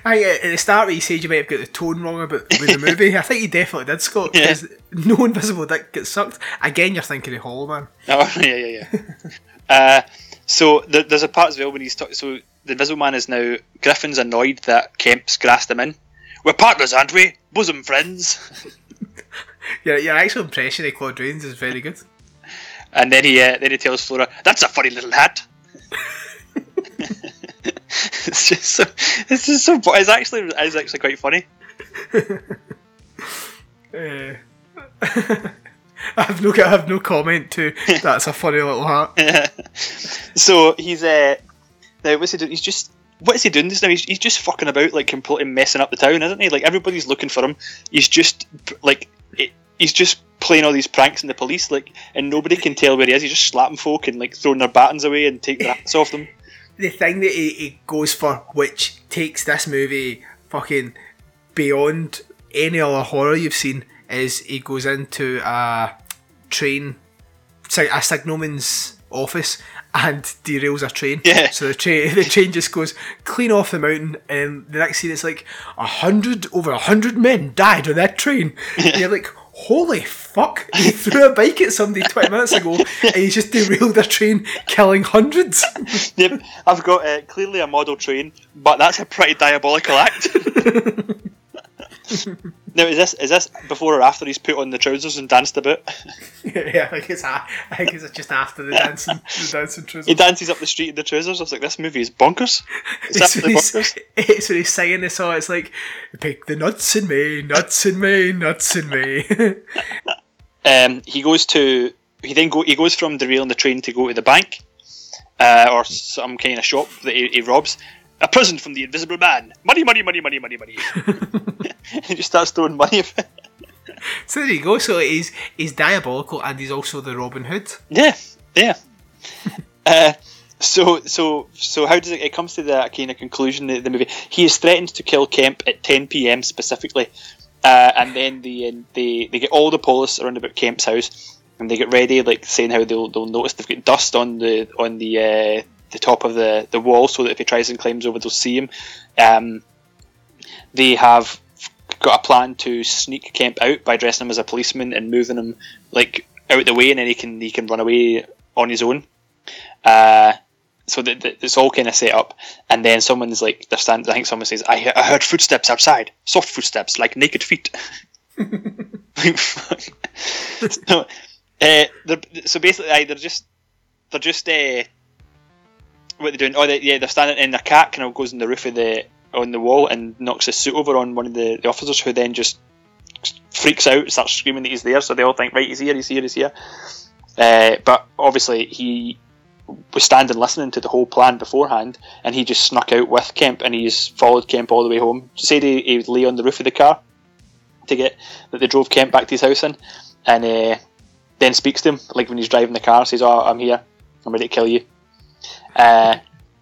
I, at the start where you said you might have got the tone wrong about with the movie, I think you definitely did, Scott, because yeah. No invisible dick gets sucked. Again, you're thinking of Hollow Man. Oh, yeah, yeah, yeah. uh, so th- there's a part as well when he's talking, so the Invisible Man is now, Griffin's annoyed that Kemp's grassed him in. We're partners, aren't we? Bosom friends. your, your actual impression of Claude Rains is very good. And then he, uh, then he tells Flora, that's a funny little hat. It's just so. It's just so. It's actually. It's actually quite funny. uh, I have no. I have no comment to. That's a funny little hat. Yeah. So he's. Uh, now what's he doing? He's just. What is he doing this now? He's, he's just fucking about, like, completely messing up the town, isn't he? Like, everybody's looking for him. He's just like. It, he's just playing all these pranks on the police, like, and nobody can tell where he is. He's just slapping folk and like throwing their batons away and taking their hats off them. The thing that he, he goes for, which takes this movie fucking beyond any other horror you've seen, is he goes into a train, a signalman's office, and derails a train. Yeah. So the train, the train just goes clean off the mountain, and the next scene it's like a hundred over a hundred men died on that train. Yeah. And you're like, holy fuck! He threw a bike at somebody twenty minutes ago, and he just derailed a train, killing hundreds. Yep, I've got uh, clearly a model train, but that's a pretty diabolical act. Now, is this is this before or after he's put on the trousers and danced a bit? Yeah, I think it's I think it's just after the dancing the dancing trousers. He dances up the street in the trousers. I was like, this movie is bonkers. It's, it's absolutely bonkers. It's when he's singing this song. It's like, pick the nuts in me, nuts in me, nuts in me. um, he goes to he then go he goes from derailing the train to go to the bank, uh, or some kind of shop that he, he robs. A present from the Invisible Man. Money, money, money, money, money, money. He just starts throwing money. So there you go. So he's he's diabolical, and he's also the Robin Hood. Yeah, yeah. uh, so so so how does it? It comes to the kind of conclusion of the movie. He is threatened to kill Kemp at ten p.m. specifically, uh, and then the they they get all the police around about Kemp's house, and they get ready, like saying how they'll they'll notice they've got dust on the on the. Uh, the top of the, the wall, so that if he tries and climbs over, they'll see him. Um, they have got a plan to sneak Kemp out by dressing him as a policeman and moving him like out the way, and then he can he can run away on his own. Uh, so that, that it's all kind of set up, and then someone's like, they're standing, I think someone says, I, I heard footsteps outside, soft footsteps, like naked feet. Like, fuck. So, uh, so basically, I, they're just they're just uh, what they're doing? Oh, they, yeah, they're standing, and their cat kind of goes on the roof of the on the wall and knocks his suit over on one of the, the officers, who then just freaks out, starts screaming that he's there. So they all think, right, he's here, he's here, he's here. Uh, but obviously, he was standing listening to the whole plan beforehand, and he just snuck out with Kemp, and he's followed Kemp all the way home. So said he, he lay on the roof of the car to get that they drove Kemp back to his house in, and uh, then speaks to him like when he's driving the car, says, "Oh, I'm here, I'm ready to kill you." Uh,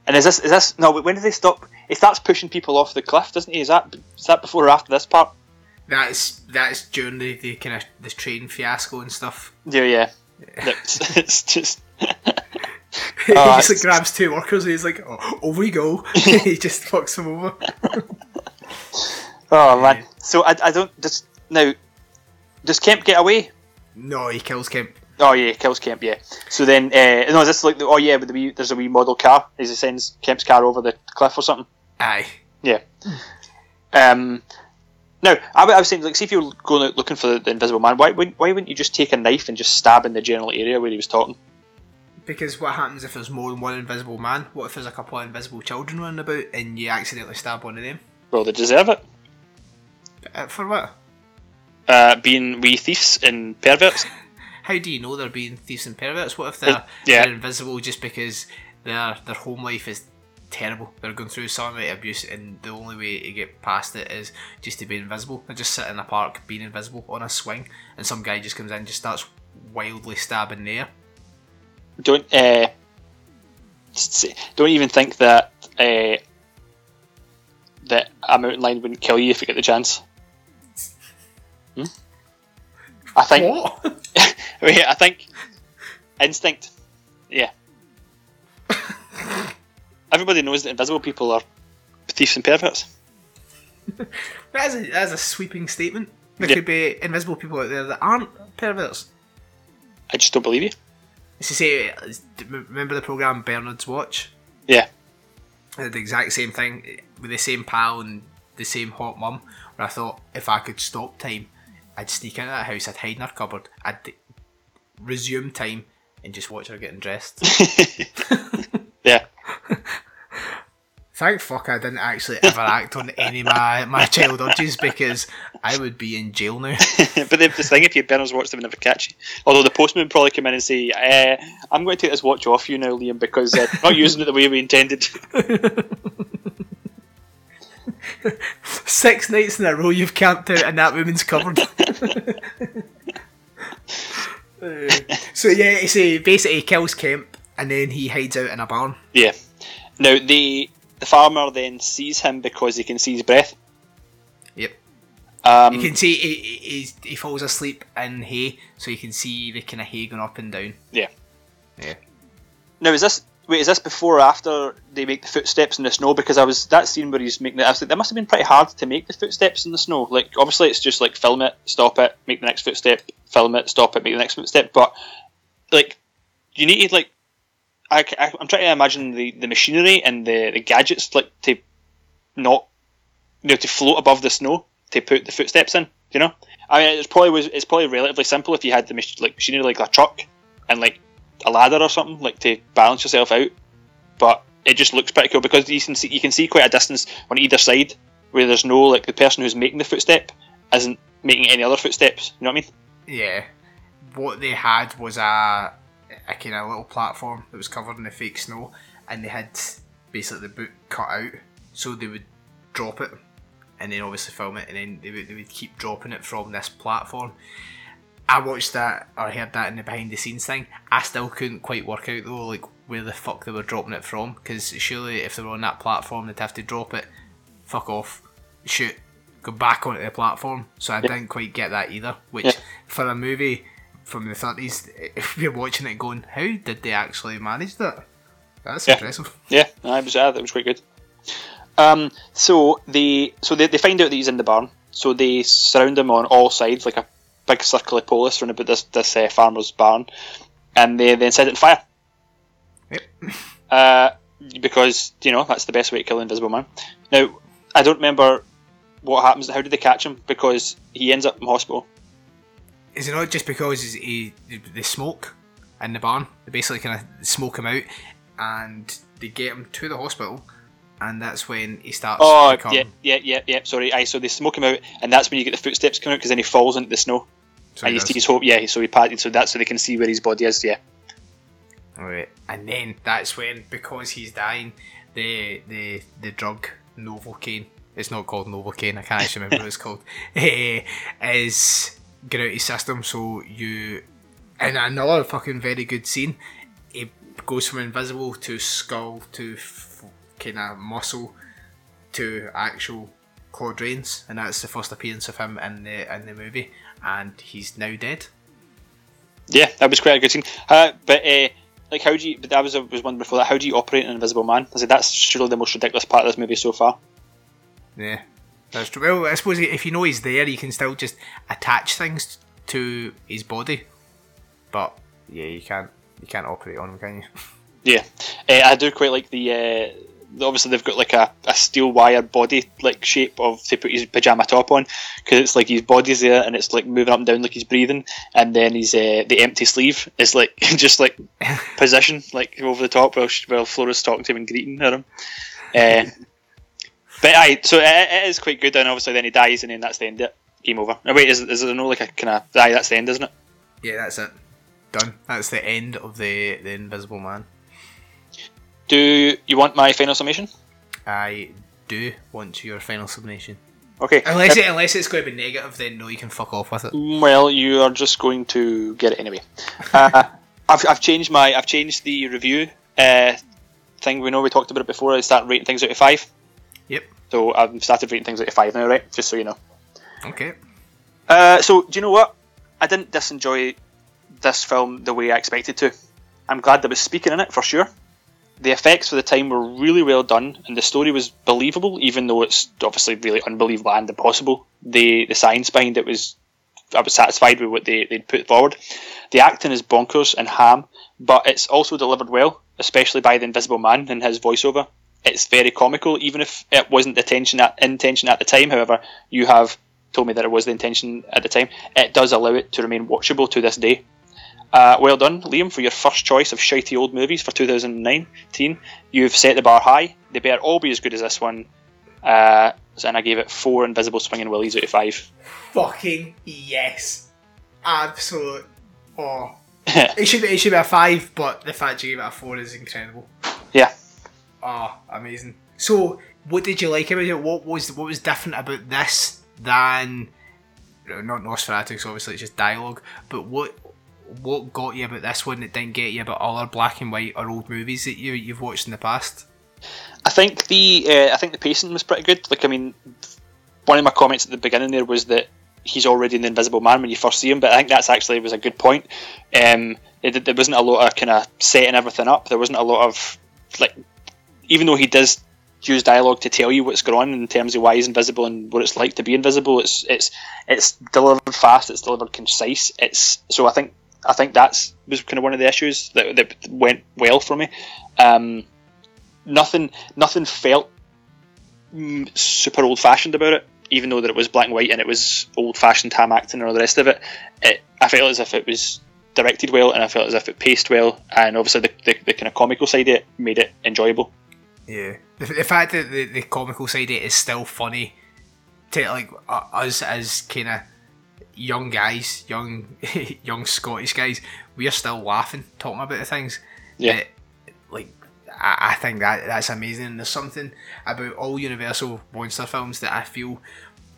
and is this is this no? When do they stop? He starts pushing people off the cliff, doesn't he? Is that is that before or after this part? That's that's during the, the kind of the train fiasco and stuff. Yeah, yeah. yeah. It's, it's just oh, he just like, grabs two workers and he's like, oh, "Over you go!" He just fucks them over. Oh man! So I I don't just now. Does Kemp get away? No, he kills Kemp. Oh yeah, kills Kemp. Yeah. So then, uh, no, is this like the, oh yeah, with the wee, there's a wee model car. Is he sends Kemp's car over the cliff or something? Aye. Yeah. um. Now, I, I was saying, like, see if you're going out looking for the, the Invisible Man, why wouldn't why wouldn't you just take a knife and just stab in the general area where he was talking? Because what happens if there's more than one Invisible Man? What if there's a couple of invisible children running about and you accidentally stab one of them? Well, they deserve it. Uh, for what? Uh, being wee thieves and perverts. How do you know they're being thieves and perverts? What if they're, yeah. they're invisible just because their their home life is terrible. They're going through some amount of abuse, and the only way to get past it is just to be invisible. They just sit in a park being invisible on a swing, and some guy just comes in and just starts wildly stabbing the air. Don't uh, don't even think that uh, that a mountain lion wouldn't kill you if you get the chance. Hmm? I think. What? I mean, I think instinct. Yeah. Everybody knows that invisible people are thieves and perverts. That is a, that is a sweeping statement. There yeah. could be invisible people out there that aren't perverts. I just don't believe you. It's to say, remember the programme Bernard's Watch? Yeah. They did the exact same thing with the same pal and the same hot mum, where I thought if I could stop time, I'd sneak into that house, I'd hide in her cupboard, I'd d- resume time and just watch her getting dressed. Yeah. Thank fuck I didn't actually ever act on any of my, my child urges, because I would be in jail now. But the thing, if your parents watch, they would never catch you. Although the postman would probably come in and say, eh, I'm going to take this watch off you now, Liam, because uh, I'm not using it the way we intended. Six nights in a row you've camped out in that woman's cupboard. uh, so yeah, so basically he kills Kemp and then he hides out in a barn. Yeah. Now the the farmer then sees him because he can see his breath. Yep. Um, you can see he, he he falls asleep in hay, so you can see the kind of hay going up and down. Yeah. Yeah. Now is this wait is this before or after they make the footsteps in the snow? Because I was that scene where he's making it. I was like, that must have been pretty hard to make the footsteps in the snow. Like obviously it's just like film it, stop it, make the next footstep, film it, stop it, make the next footstep. But like you need to like. I, I, I'm trying to imagine the, the machinery and the, the gadgets like to not, you know, to float above the snow to put the footsteps in. You know, I mean, it's probably was it's probably relatively simple if you had the mach- like machinery like a truck and like a ladder or something like to balance yourself out. But it just looks pretty cool because you can see you can see quite a distance on either side where there's no like the person who's making the footstep isn't making any other footsteps. You know what I mean? Yeah. What they had was a. a kind of little platform that was covered in the fake snow, and they had basically the boot cut out, so they would drop it and then obviously film it, and then they would, they would keep dropping it from this platform. I watched that, or heard that in the behind the scenes thing. I still couldn't quite work out though like where the fuck they were dropping it from, because surely if they were on that platform they'd have to drop it, fuck off, shoot, go back onto the platform. So I yeah. didn't quite get that either, which yeah. for a movie from the thirties, if you're watching it going, how did they actually manage that? That's yeah. impressive. Yeah, I was uh, that was quite good. Um, so they so they, they find out that he's in the barn, so they surround him on all sides like a big circle of police around about this this uh, farmer's barn, and they then set it on fire. Yep. Uh, because you know that's the best way to kill an invisible man. Now I don't remember what happens. How did they catch him? Because he ends up in hospital. Is it not just because he, they smoke in the barn? They basically kind of smoke him out, and they get him to the hospital, and that's when he starts. Oh yeah, yeah, yeah, yeah. Sorry, aye. So they smoke him out, and that's when you get the footsteps coming out, because then he falls into the snow, so and he sees hope. Yeah, so he patted, so that's so they can see where his body is. Yeah. All right, and then that's when, because he's dying, the the the drug Novocaine. It's not called Novocaine. I can't actually remember what it's called. Is get out of his system, so you in another fucking very good scene, he goes from invisible to skull to f- kind of muscle to actual Claude Rains, and that's the first appearance of him in the in the movie, and he's now dead. Yeah, that was quite a good scene. Uh, but uh, like, how do you? But that was I was wondering before that. How do you operate an invisible man? I said that's surely the most ridiculous part of this movie so far. Yeah. That's true. Well, I suppose if you know he's there, you can still just attach things to his body. But yeah, you can't you can't operate on him, can you? Yeah, uh, I do quite like the. Uh, obviously, they've got like a, a steel wire body like shape of to put his pajama top on, because it's like his body's there and it's like moving up and down like he's breathing, and then he's uh, the empty sleeve is like just like position like over the top while while Flora's talking to him and greeting her. Uh, But aye, so it, it is quite good, and obviously then he dies, and then that's the end of it. Game over. No, wait, is, is there no like a kind of aye? That's the end, isn't it? Yeah, that's it. Done. That's the end of the, the Invisible Man. Do you want my final summation? I do want your final summation. Okay. Unless it, unless it's going to be negative, then no, you can fuck off with it. Well, you are just going to get it anyway. Uh, I've I've changed my I've changed the review uh, thing. We know we talked about it before. I start rating things out of five. Yep. So I've started rating things out of five now, right? Just so you know. Okay. Uh, so do you know what? I didn't disenjoy this film the way I expected to. I'm glad there was speaking in it for sure. The effects for the time were really well done, and the story was believable, even though it's obviously really unbelievable and impossible. The the science behind it was... I was satisfied with what they, they'd put forward. The acting is bonkers and ham, but it's also delivered well, especially by the Invisible Man and his voiceover. It's very comical, even if it wasn't the tension at, intention at the time. However, you have told me that it was the intention at the time. It does allow it to remain watchable to this day. Uh, well done, Liam, for your first choice of shitey old movies for two thousand nineteen. You've set the bar high. They better all be as good as this one. Uh, and I gave it four invisible swinging willies out of five. Fucking yes. Absolute. Oh. it, should be, it should be a five, but the fact you gave it a four is incredible. Yeah. Oh, amazing. So, what did you like about it? What was what was different about this than... Not Nosferatu, obviously, it's just dialogue. But what... What got you about this one that didn't get you about other black and white or old movies that you you've watched in the past? I think the uh, I think the pacing was pretty good. Like I mean, one of my comments at the beginning there was that he's already in the Invisible Man when you first see him, but I think that's actually was a good point. Um, it, there wasn't a lot of kind of setting everything up. There wasn't a lot of like, even though he does use dialogue to tell you what's going on in terms of why he's invisible and what it's like to be invisible. It's it's it's delivered fast. It's delivered concise. It's so I think. I think that's was kind of one of the issues that, that went well for me. Um, nothing, nothing felt mm, super old-fashioned about it, even though that it was black and white and it was old-fashioned ham acting and all the rest of it. it. I felt as if it was directed well, and I felt as if it paced well, and obviously the, the, the kind of comical side of it made it enjoyable. Yeah, the, the fact that the, the comical side of it is still funny to like uh, us as kind of. Young guys, young young Scottish guys, we are still laughing, talking about the things. Yeah. Uh, like, I, I think that that's amazing. And there's something about all Universal monster films that I feel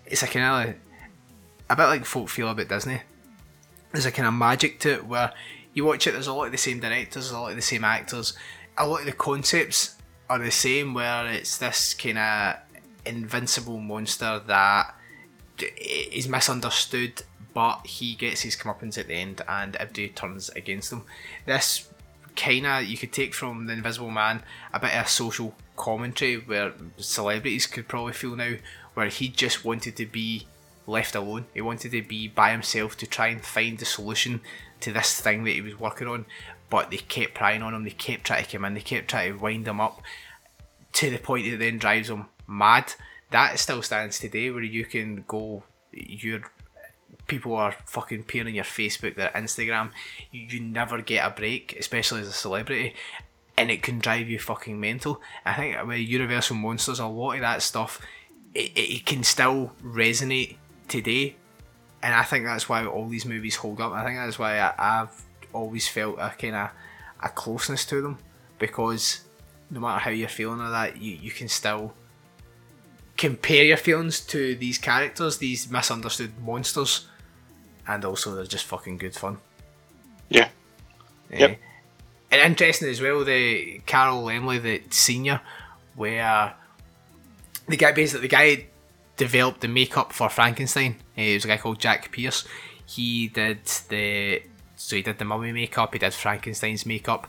it's a kind of like, a bit like folk feel about Disney. There's a kind of magic to it where you watch it. There's a lot of the same directors, there's a lot of the same actors, a lot of the concepts are the same. Where it's this kind of invincible monster that is misunderstood. But he gets his comeuppance at the end, and everybody turns against him. This kind of you could take from The Invisible Man a bit of a social commentary where celebrities could probably feel now, where he just wanted to be left alone. He wanted to be by himself to try and find the solution to this thing that he was working on. But they kept prying on him. They kept trying to come in. They kept trying to wind him up to the point that it then drives him mad. That still stands today, where you can go your. People are fucking peering your Facebook, their Instagram. You, you never get a break, especially as a celebrity, and it can drive you fucking mental. I think with Universal Monsters, a lot of that stuff, it, it can still resonate today, and I think that's why all these movies hold up. I think that's why I, I've always felt a kind of a closeness to them, because no matter how you're feeling or that, you, you can still compare your feelings to these characters, these misunderstood monsters. And also, they're just fucking good fun. Yeah. yeah. Yep. And interesting as well, the Carl Laemmle, the senior, where the guy basically the guy developed the makeup for Frankenstein. He was a guy called Jack Pierce. He did the so he did the Mummy makeup. He did Frankenstein's makeup.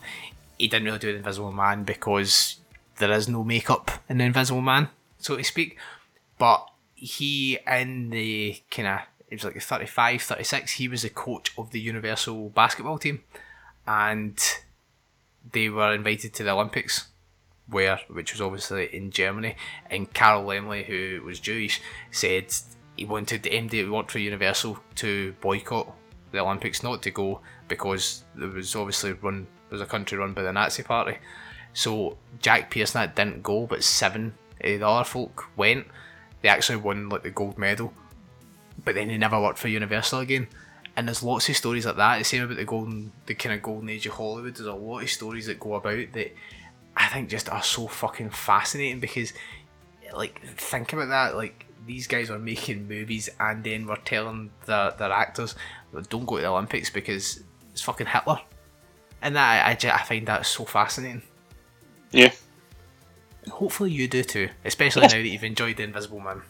He didn't really do the Invisible Man because there is no makeup in the Invisible Man, so to speak. But he in the kind of It was like thirty-five, thirty-six, he was the coach of the Universal basketball team, and they were invited to the Olympics, where which was obviously in Germany, and Carl Laemmle, who was Jewish, said he wanted the M D who worked for Universal to boycott the Olympics, not to go, because there was obviously run there was a country run by the Nazi party. So Jack Pierce and that didn't go, but seven of the other folk went. They actually won like the gold medal. But then he never worked for Universal again, and there's lots of stories like that. The same about the golden, the kind of golden age of Hollywood. There's a lot of stories that go about that. I think just are so fucking fascinating, because like, think about that, like, these guys were making movies and then were telling the, their actors, don't go to the Olympics because it's fucking Hitler. And that, I, I, I find that so fascinating. Yeah. Hopefully you do too, especially yes. now that you've enjoyed The Invisible Man.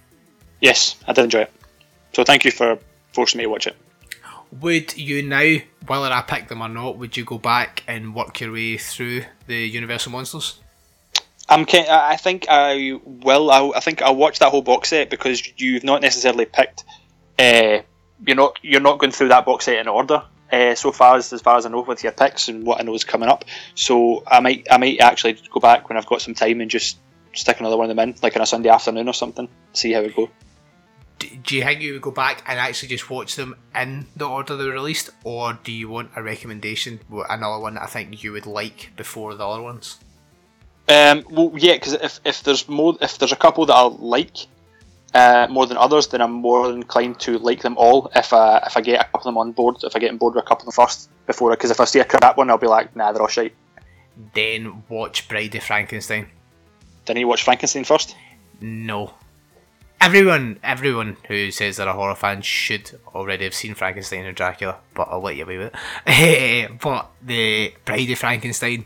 Yes, I did enjoy it. So thank you for forcing me to watch it. Would you now, whether I pick them or not, would you go back and work your way through the Universal Monsters? I'm. I think I will. I think I'll watch that whole box set, because you've not necessarily picked. Uh, you're not. You're not going through that box set in order. Uh, so far as as far as I know, with your picks and what I know is coming up. So I might. I might actually go back when I've got some time and just stick another one of them in, like on a Sunday afternoon or something. See how it goes. Do you think you would go back and actually just watch them in the order they were released, or do you want a recommendation, another one that I think you would like before the other ones? Um, well, yeah, because if, if there's more, if there's a couple that I like uh, more than others, then I'm more inclined to like them all. If I if I get a couple of them on board, if I get on board with a couple of them first before, because if I see a crap one, I'll be like, nah, they're all shite. Then watch Bride of Frankenstein. Didn't you watch Frankenstein first? No. Everyone, everyone who says they're a horror fan should already have seen Frankenstein or Dracula, but I'll let you away with it. But the Bride of Frankenstein,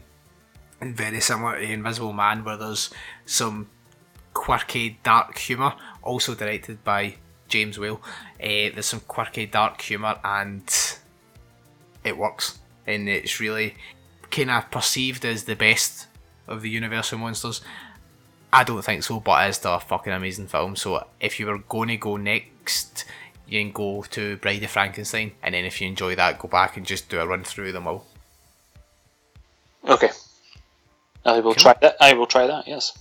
very similar to The Invisible Man, where there's some quirky, dark humour, also directed by James Whale. Uh, there's some quirky, dark humour, and it works. And it's really kind of perceived as the best of the Universal Monsters. I don't think so, but it's a fucking amazing film. So if you were going to go next, you can go to Bride of Frankenstein, and then if you enjoy that, go back and just do a run through them all. Okay, I will cool. try that. I will try that. Yes.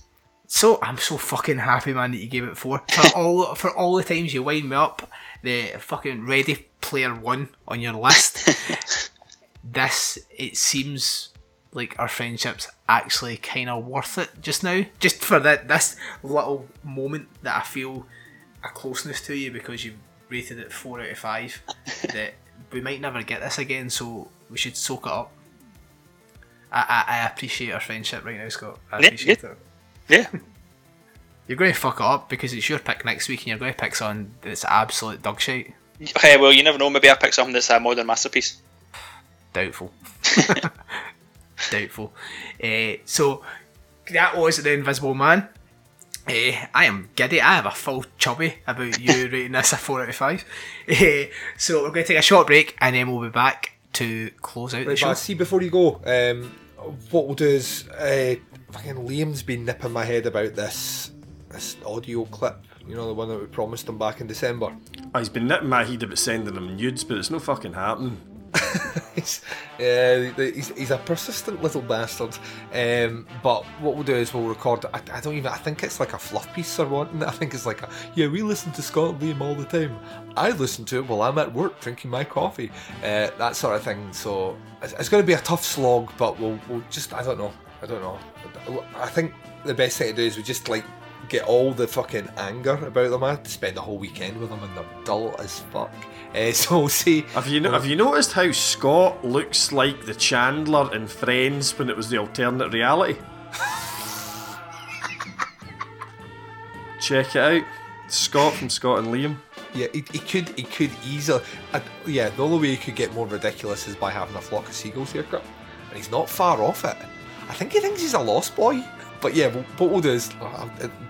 So I'm so fucking happy, man, that you gave it four for all for all the times you wind me up. The fucking Ready Player One on your list. This, it seems like our friendship's actually kind of worth it just now, just for that this little moment that I feel a closeness to you, because you've rated it four out of five. That we might never get this again, so we should soak it up. I I, I appreciate our friendship right now, Scott. I yeah, appreciate yeah. it. Yeah, you're going to fuck it up because it's your pick next week, and you're going to pick something that's absolute dog shite. Okay, well, you never know. Maybe I pick something that's a modern masterpiece. Doubtful. Doubtful. Uh, so that was The Invisible Man. Uh, I am giddy. I have a full chubby about you rating this a four out of five. Uh, so we're going to take a short break, and then we'll be back to close out right, the show. See, before you go, um, what we'll do is uh, fucking Liam's been nipping my head about this this audio clip. You know, the one that we promised him back in December. Oh, he's been nipping my head about sending him nudes, but it's no fucking happening. he's, uh, he's, he's a persistent little bastard, um, but what we'll do is we'll record. I, I don't even I think it's like a fluff piece or wanting. I think it's like a, yeah we listen to Scott and Liam all the time, I listen to it while I'm at work drinking my coffee, uh, that sort of thing. So it's, it's going to be a tough slog, but we'll, we'll just I don't know I don't know I think the best thing to do is we just like get all the fucking anger about them. I had to spend the whole weekend with them, and they're dull as fuck. Uh, so we'll see. Have you no- have you noticed how Scott looks like the Chandler in Friends when it was the alternate reality? Check it out, Scott from Scott and Liam. Yeah, he, he could he could easily. Uh, yeah, the only way he could get more ridiculous is by having a flock of seagulls haircut, and he's not far off it. I think he thinks he's a lost boy. But yeah, what we'll do is,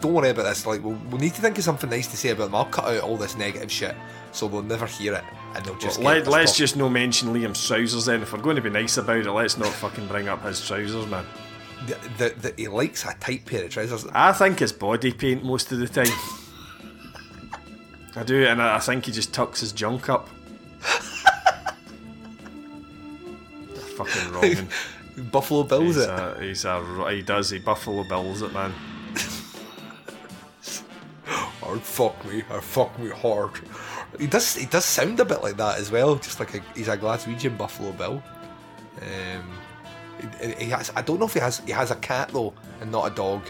don't worry about this, like, we'll, we'll need to think of something nice to say about them. I'll cut out all this negative shit, so they'll never hear it, and they'll just well, let, Let's just not mention Liam's trousers then. If we're going to be nice about it, let's not fucking bring up his trousers, man. The, the, the, he likes a tight pair of trousers. I think it's body paint most of the time. I do, and I think he just tucks his junk up. Fucking wrong. Buffalo Bills he's it. A, he's a, he does. He Buffalo Bills it, man. Hard fuck me. Hard fuck me hard. He does. He does sound a bit like that as well. Just like a, he's a Glaswegian Buffalo Bill. Um, he, he has. I don't know if he has. He has a cat though, and not a dog.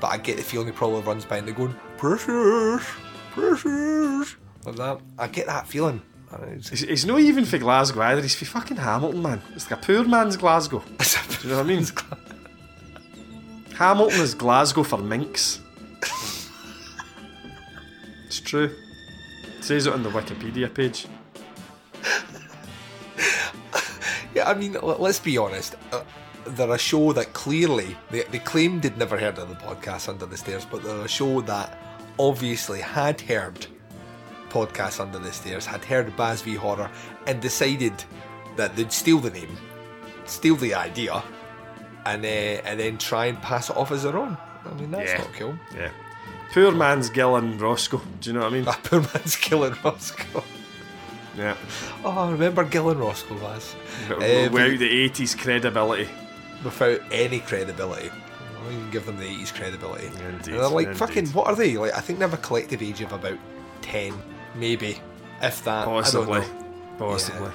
But I get the feeling he probably runs by and they're going precious, precious, like that. I get that feeling. It's, it's not even for Glasgow either, it's for fucking Hamilton, man. It's like a poor man's Glasgow. Do you know what I mean? Hamilton is Glasgow for minx. It's true. It says it on the Wikipedia page. Yeah, I mean, let's be honest. Uh, they're a show that clearly, they, they claimed they'd never heard of the Podcast Under the Stairs, but they're a show that obviously had heard Podcast Under the Stairs, had heard B A S V Horror, and decided that they'd steal the name, steal the idea, and uh, and then try and pass it off as their own. I mean, that's yeah. not cool. Yeah. Poor man's Gillan Roscoe. Do you know what I mean? Poor man's Gillan Roscoe. Yeah. Oh, I remember Gillan Roscoe, lads. But uh, without the eighties credibility. Without any credibility. I don't even give them the eighties credibility. Indeed, and they're like, indeed. Fucking, what are they? Like, I think they have a collective age of about ten, maybe, if that. Possibly. I don't know. Possibly. Yeah.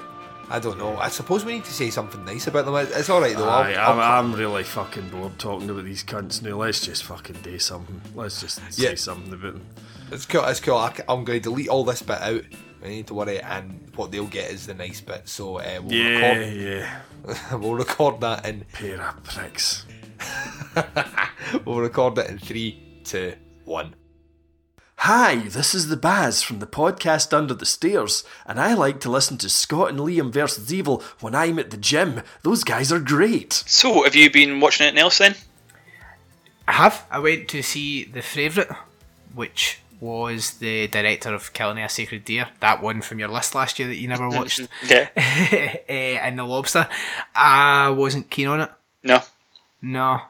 I don't know. I suppose we need to say something nice about them. It's alright though. Aye, I'll, I'll, I'm, I'm really fucking bored talking about these cunts now. Let's just fucking do something. Let's just yeah. say something about them. It's cool. It's cool. I, I'm going to delete all this bit out. I need to worry, and what they'll get is the nice bit. So uh, we'll yeah, record. yeah. We'll record that in. Pair of pricks. We'll record it in three, two, one. Hi, this is the Baz from the Podcast Under the Stairs, and I like to listen to Scott and Liam versus Evil when I'm at the gym. Those guys are great. So, have you been watching anything else then? I have. I went to see The Favourite, which was the director of Killing a Sacred Deer, that one from your list last year that you never watched, yeah. and The Lobster. I wasn't keen on it. No. No.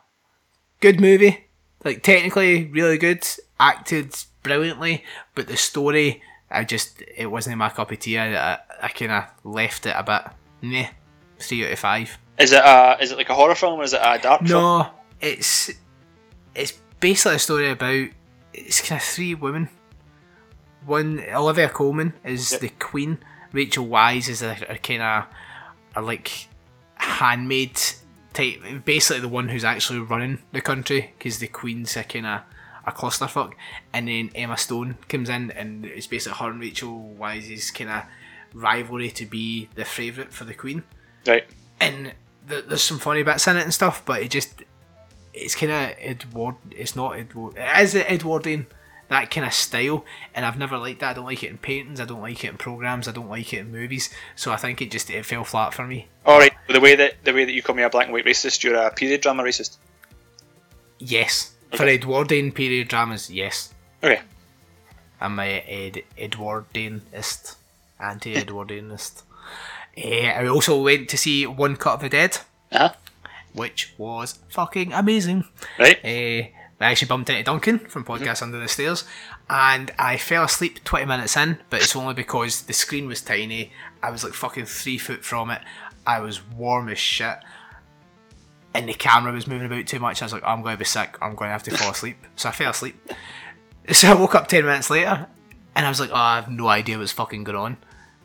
Good movie. Like, technically, really good. Acted brilliantly, but the story, I just, it wasn't my cup of tea. I, I, I kind of left it a bit meh. Three out of five. Is it a, is it like a horror film or is it a dark no, film? No, it's it's basically a story about, it's kind of three women. One, Olivia Colman is yep. the queen. Rachel Wise is a, a kind of a like handmaid type, basically the one who's actually running the country because the queen's a kind of a clusterfuck, and then Emma Stone comes in, and it's basically her and Rachel Wise's kind of rivalry to be the favourite for the Queen. Right. And th- there's some funny bits in it and stuff, but it just, it's kind of Edward, it's not Edward, it is Edwardian, that kind of style, and I've never liked that. I don't like it in paintings, I don't like it in programmes, I don't like it in movies, so I think it just, it fell flat for me. Alright, the way that the way that you call me a black and white racist, you're a period drama racist? Yes. For Edwardian period dramas, yes. Okay. I'm a Ed- Edwardianist, anti-Edwardianist. uh, I also went to see One Cut of the Dead, uh-huh. which was fucking amazing. Right. Uh, I actually bumped into Duncan from Podcast mm-hmm. Under the Stairs, and I fell asleep twenty minutes in, but it's only because the screen was tiny. I was like fucking three foot from it. I was warm as shit. And the camera was moving about too much. I was like, I'm going to be sick. I'm going to have to fall asleep. So I fell asleep. So I woke up ten minutes later, and I was like, oh, I have no idea what's fucking going on.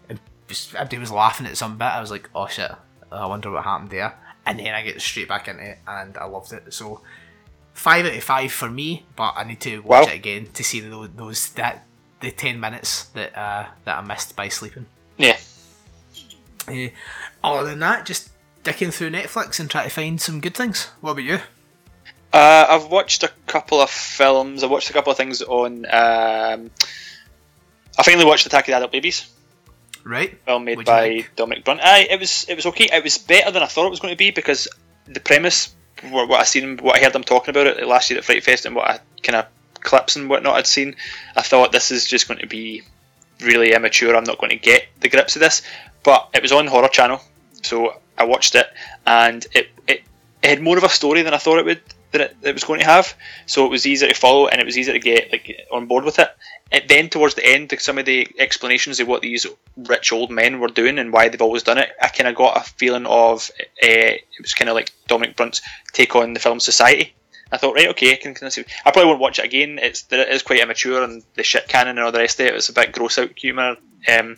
And everybody was laughing at some bit. I was like, oh shit, I wonder what happened there. And then I get straight back into it, and I loved it. So five out of five for me, but I need to watch wow. it again to see those, those that the ten minutes that uh, that I missed by sleeping. Yeah. Uh, other than that, just sticking through Netflix and try to find some good things. What about you? Uh, I've watched a couple of films. I watched a couple of things on. Um, I finally watched Attack of the Adult Babies. Right. Film made What'd by Dominic Brunt. Aye, it was it was okay. It was better than I thought it was going to be because the premise, what I seen, what I heard them talking about it last year at Fright Fest, and what I kind of clips and whatnot I'd seen, I thought this is just going to be really immature. I'm not going to get the grips of this. But it was on Horror Channel, so I watched it, and it, it it had more of a story than I thought it would that it, it was going to have. So it was easier to follow, and it was easier to get like on board with it. And then towards the end, some of the explanations of what these rich old men were doing and why they've always done it, I kind of got a feeling of uh, it was kind of like Dominic Brunt's take on the film Society. I thought, right, okay, I can, can I see? I probably won't watch it again. It's it is quite immature, and the shit cannon and all the rest of it. It's a bit gross out humour, um,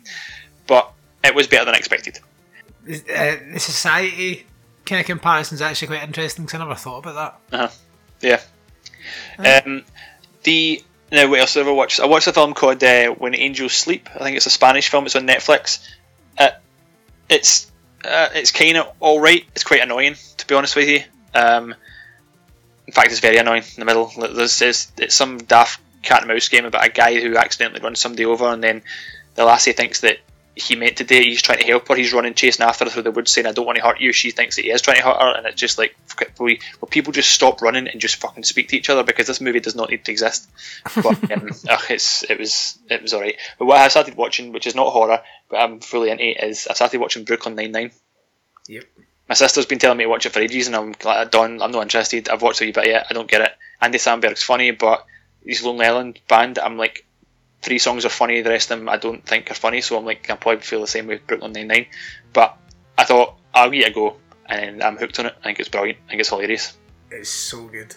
but it was better than expected. Uh, the Society kind of comparison is actually quite interesting because I never thought about that. Uh-huh. Yeah. Uh-huh. Um, the now what else have I watched? I watched a film called uh, When Angels Sleep. I think it's a Spanish film. It's on Netflix. Uh, it's uh, it's kind of all right. It's quite annoying, to be honest with you. Um, In fact, it's very annoying in the middle. There's, it's, it's some daft cat and mouse game about a guy who accidentally runs somebody over, and then the lassie thinks that he meant to do it. He's trying to help her. He's running, chasing after her through the woods, saying, "I don't want to hurt you." She thinks that he is trying to hurt her, and it's just like, will people just stop running and just fucking speak to each other, because this movie does not need to exist. But um, ugh, it's it was it was alright. But what I started watching, which is not horror, but I'm fully into it, is I started watching Brooklyn Nine-Nine. Yep. My sister's been telling me to watch it for ages, and I'm like, done. I'm not interested. I've watched a wee bit yet. I don't get it. Andy Samberg's funny, but his Lonely Island band, I'm like, three songs are funny, the rest of them I don't think are funny, so I'm like, I probably feel the same way with Brooklyn Nine-Nine. But I thought, I'll give it a go, and I'm hooked on it. I think it's brilliant. I think it's hilarious. It's so good.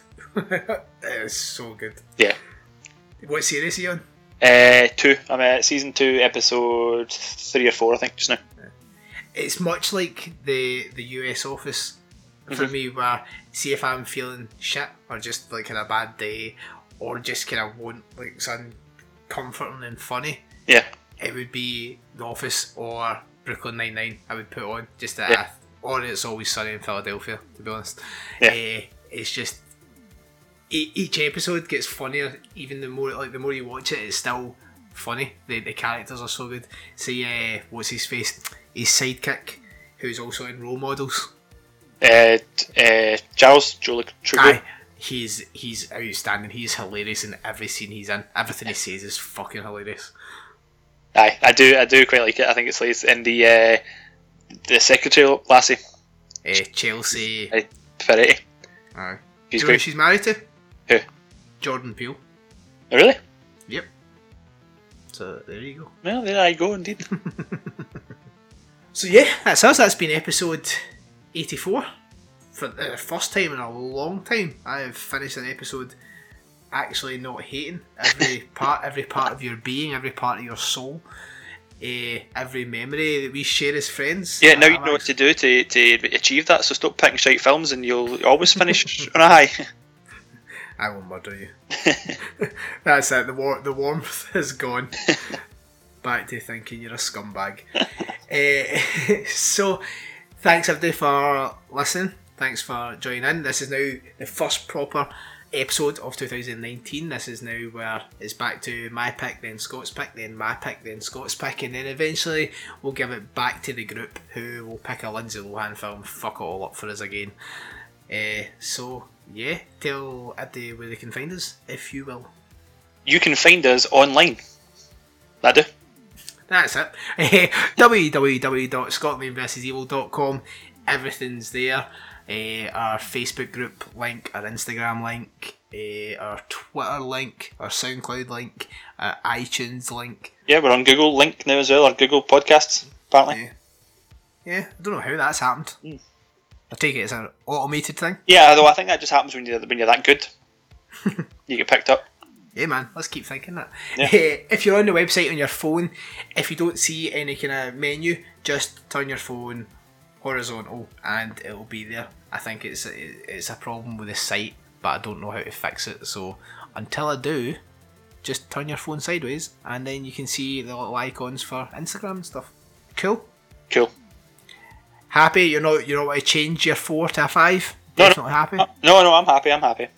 It's so good. Yeah. What series are you on? Uh, two. I'm at season two, episode three or four, I think, just now. It's much like the the U S Office for mm-hmm. me, where see if I'm feeling shit or just like in a bad day or just kind of want like something comforting and funny. Yeah, it would be The Office or Brooklyn Nine-Nine. I would put on just that, yeah. Or It's Always Sunny in Philadelphia. To be honest, yeah, uh, it's just e- each episode gets funnier. Even the more like the more you watch it, it's still funny. The the characters are so good. See, uh, what's his face? His sidekick, who's also in Role Models. Uh, uh, Charles Juliet. He's he's outstanding. He's hilarious in every scene he's in. Everything he says is fucking hilarious. Aye, I do I do quite like it. I think it's hilarious. And the uh, the secretary lassie, uh, Chelsea Peretti. Aye, do you know who she's married to? Who? Jordan Peele. Oh, really? Yep. So there you go. Well, there I go indeed. So yeah, that's us. That's been episode eighty-four. For the first time in a long time, I have finished an episode actually not hating every part, every part of your being, every part of your soul, uh, every memory that we share as friends. Yeah, now you know what to do to to achieve that. So stop picking shite films, and you'll always finish on a high. I will murder you. That's it. The war- the warmth is gone. Back to thinking you're a scumbag. Uh, so, thanks everybody for listening. Thanks for joining in. This is now the first proper episode of twenty nineteen. This is now where it's back to my pick, then Scott's pick, then my pick, then Scott's pick, and then eventually we'll give it back to the group, who will pick a Lindsay Lohan film, fuck it all up for us again. Uh, so, yeah, tell everybody where they can find us, if you will. You can find us online. That do. That's it. w w w dot scotland versus evil dot com. Everything's there. Uh, our Facebook group link, our Instagram link, uh, our Twitter link, our SoundCloud link, our iTunes link. Yeah, we're on Google Link now as well, our Google Podcasts, apparently. Yeah, yeah, I don't know how that's happened. Mm. I take it it's an automated thing. Yeah, although I think that just happens when you're, when you're that good. You get picked up. Yeah, man, let's keep thinking that. Yeah. Uh, if you're on the website on your phone, if you don't see any kind of menu, just turn your phone horizontal and it'll be there. I think it's it's a problem with the site, but I don't know how to fix it. So until I do, just turn your phone sideways and then you can see the little icons for Instagram and stuff. Cool? Cool. Happy? You're not, you don't want to change your four to a five? No, Definitely no, happy? No, no, I'm happy, I'm happy.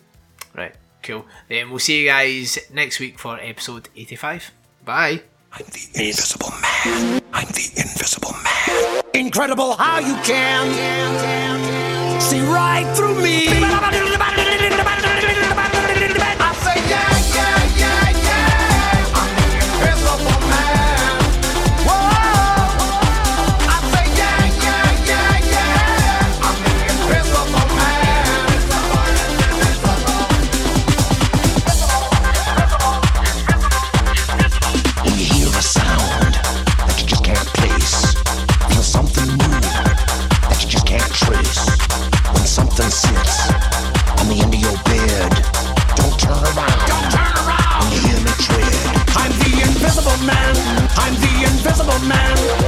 Right. Cool. Then we'll see you guys next week for episode eighty-five. Bye. I'm the Invisible Man. I'm the Invisible Man. Incredible how you can see right through me. I say yeah, yeah, yeah, yeah. I'm the Invisible Man. Whoa. I say yeah, yeah, yeah, yeah. I'm the Invisible Man. Something sits on the end of your bed. Don't turn around. Don't turn around. When you hear me tread. I'm the Invisible Man. I'm the Invisible Man.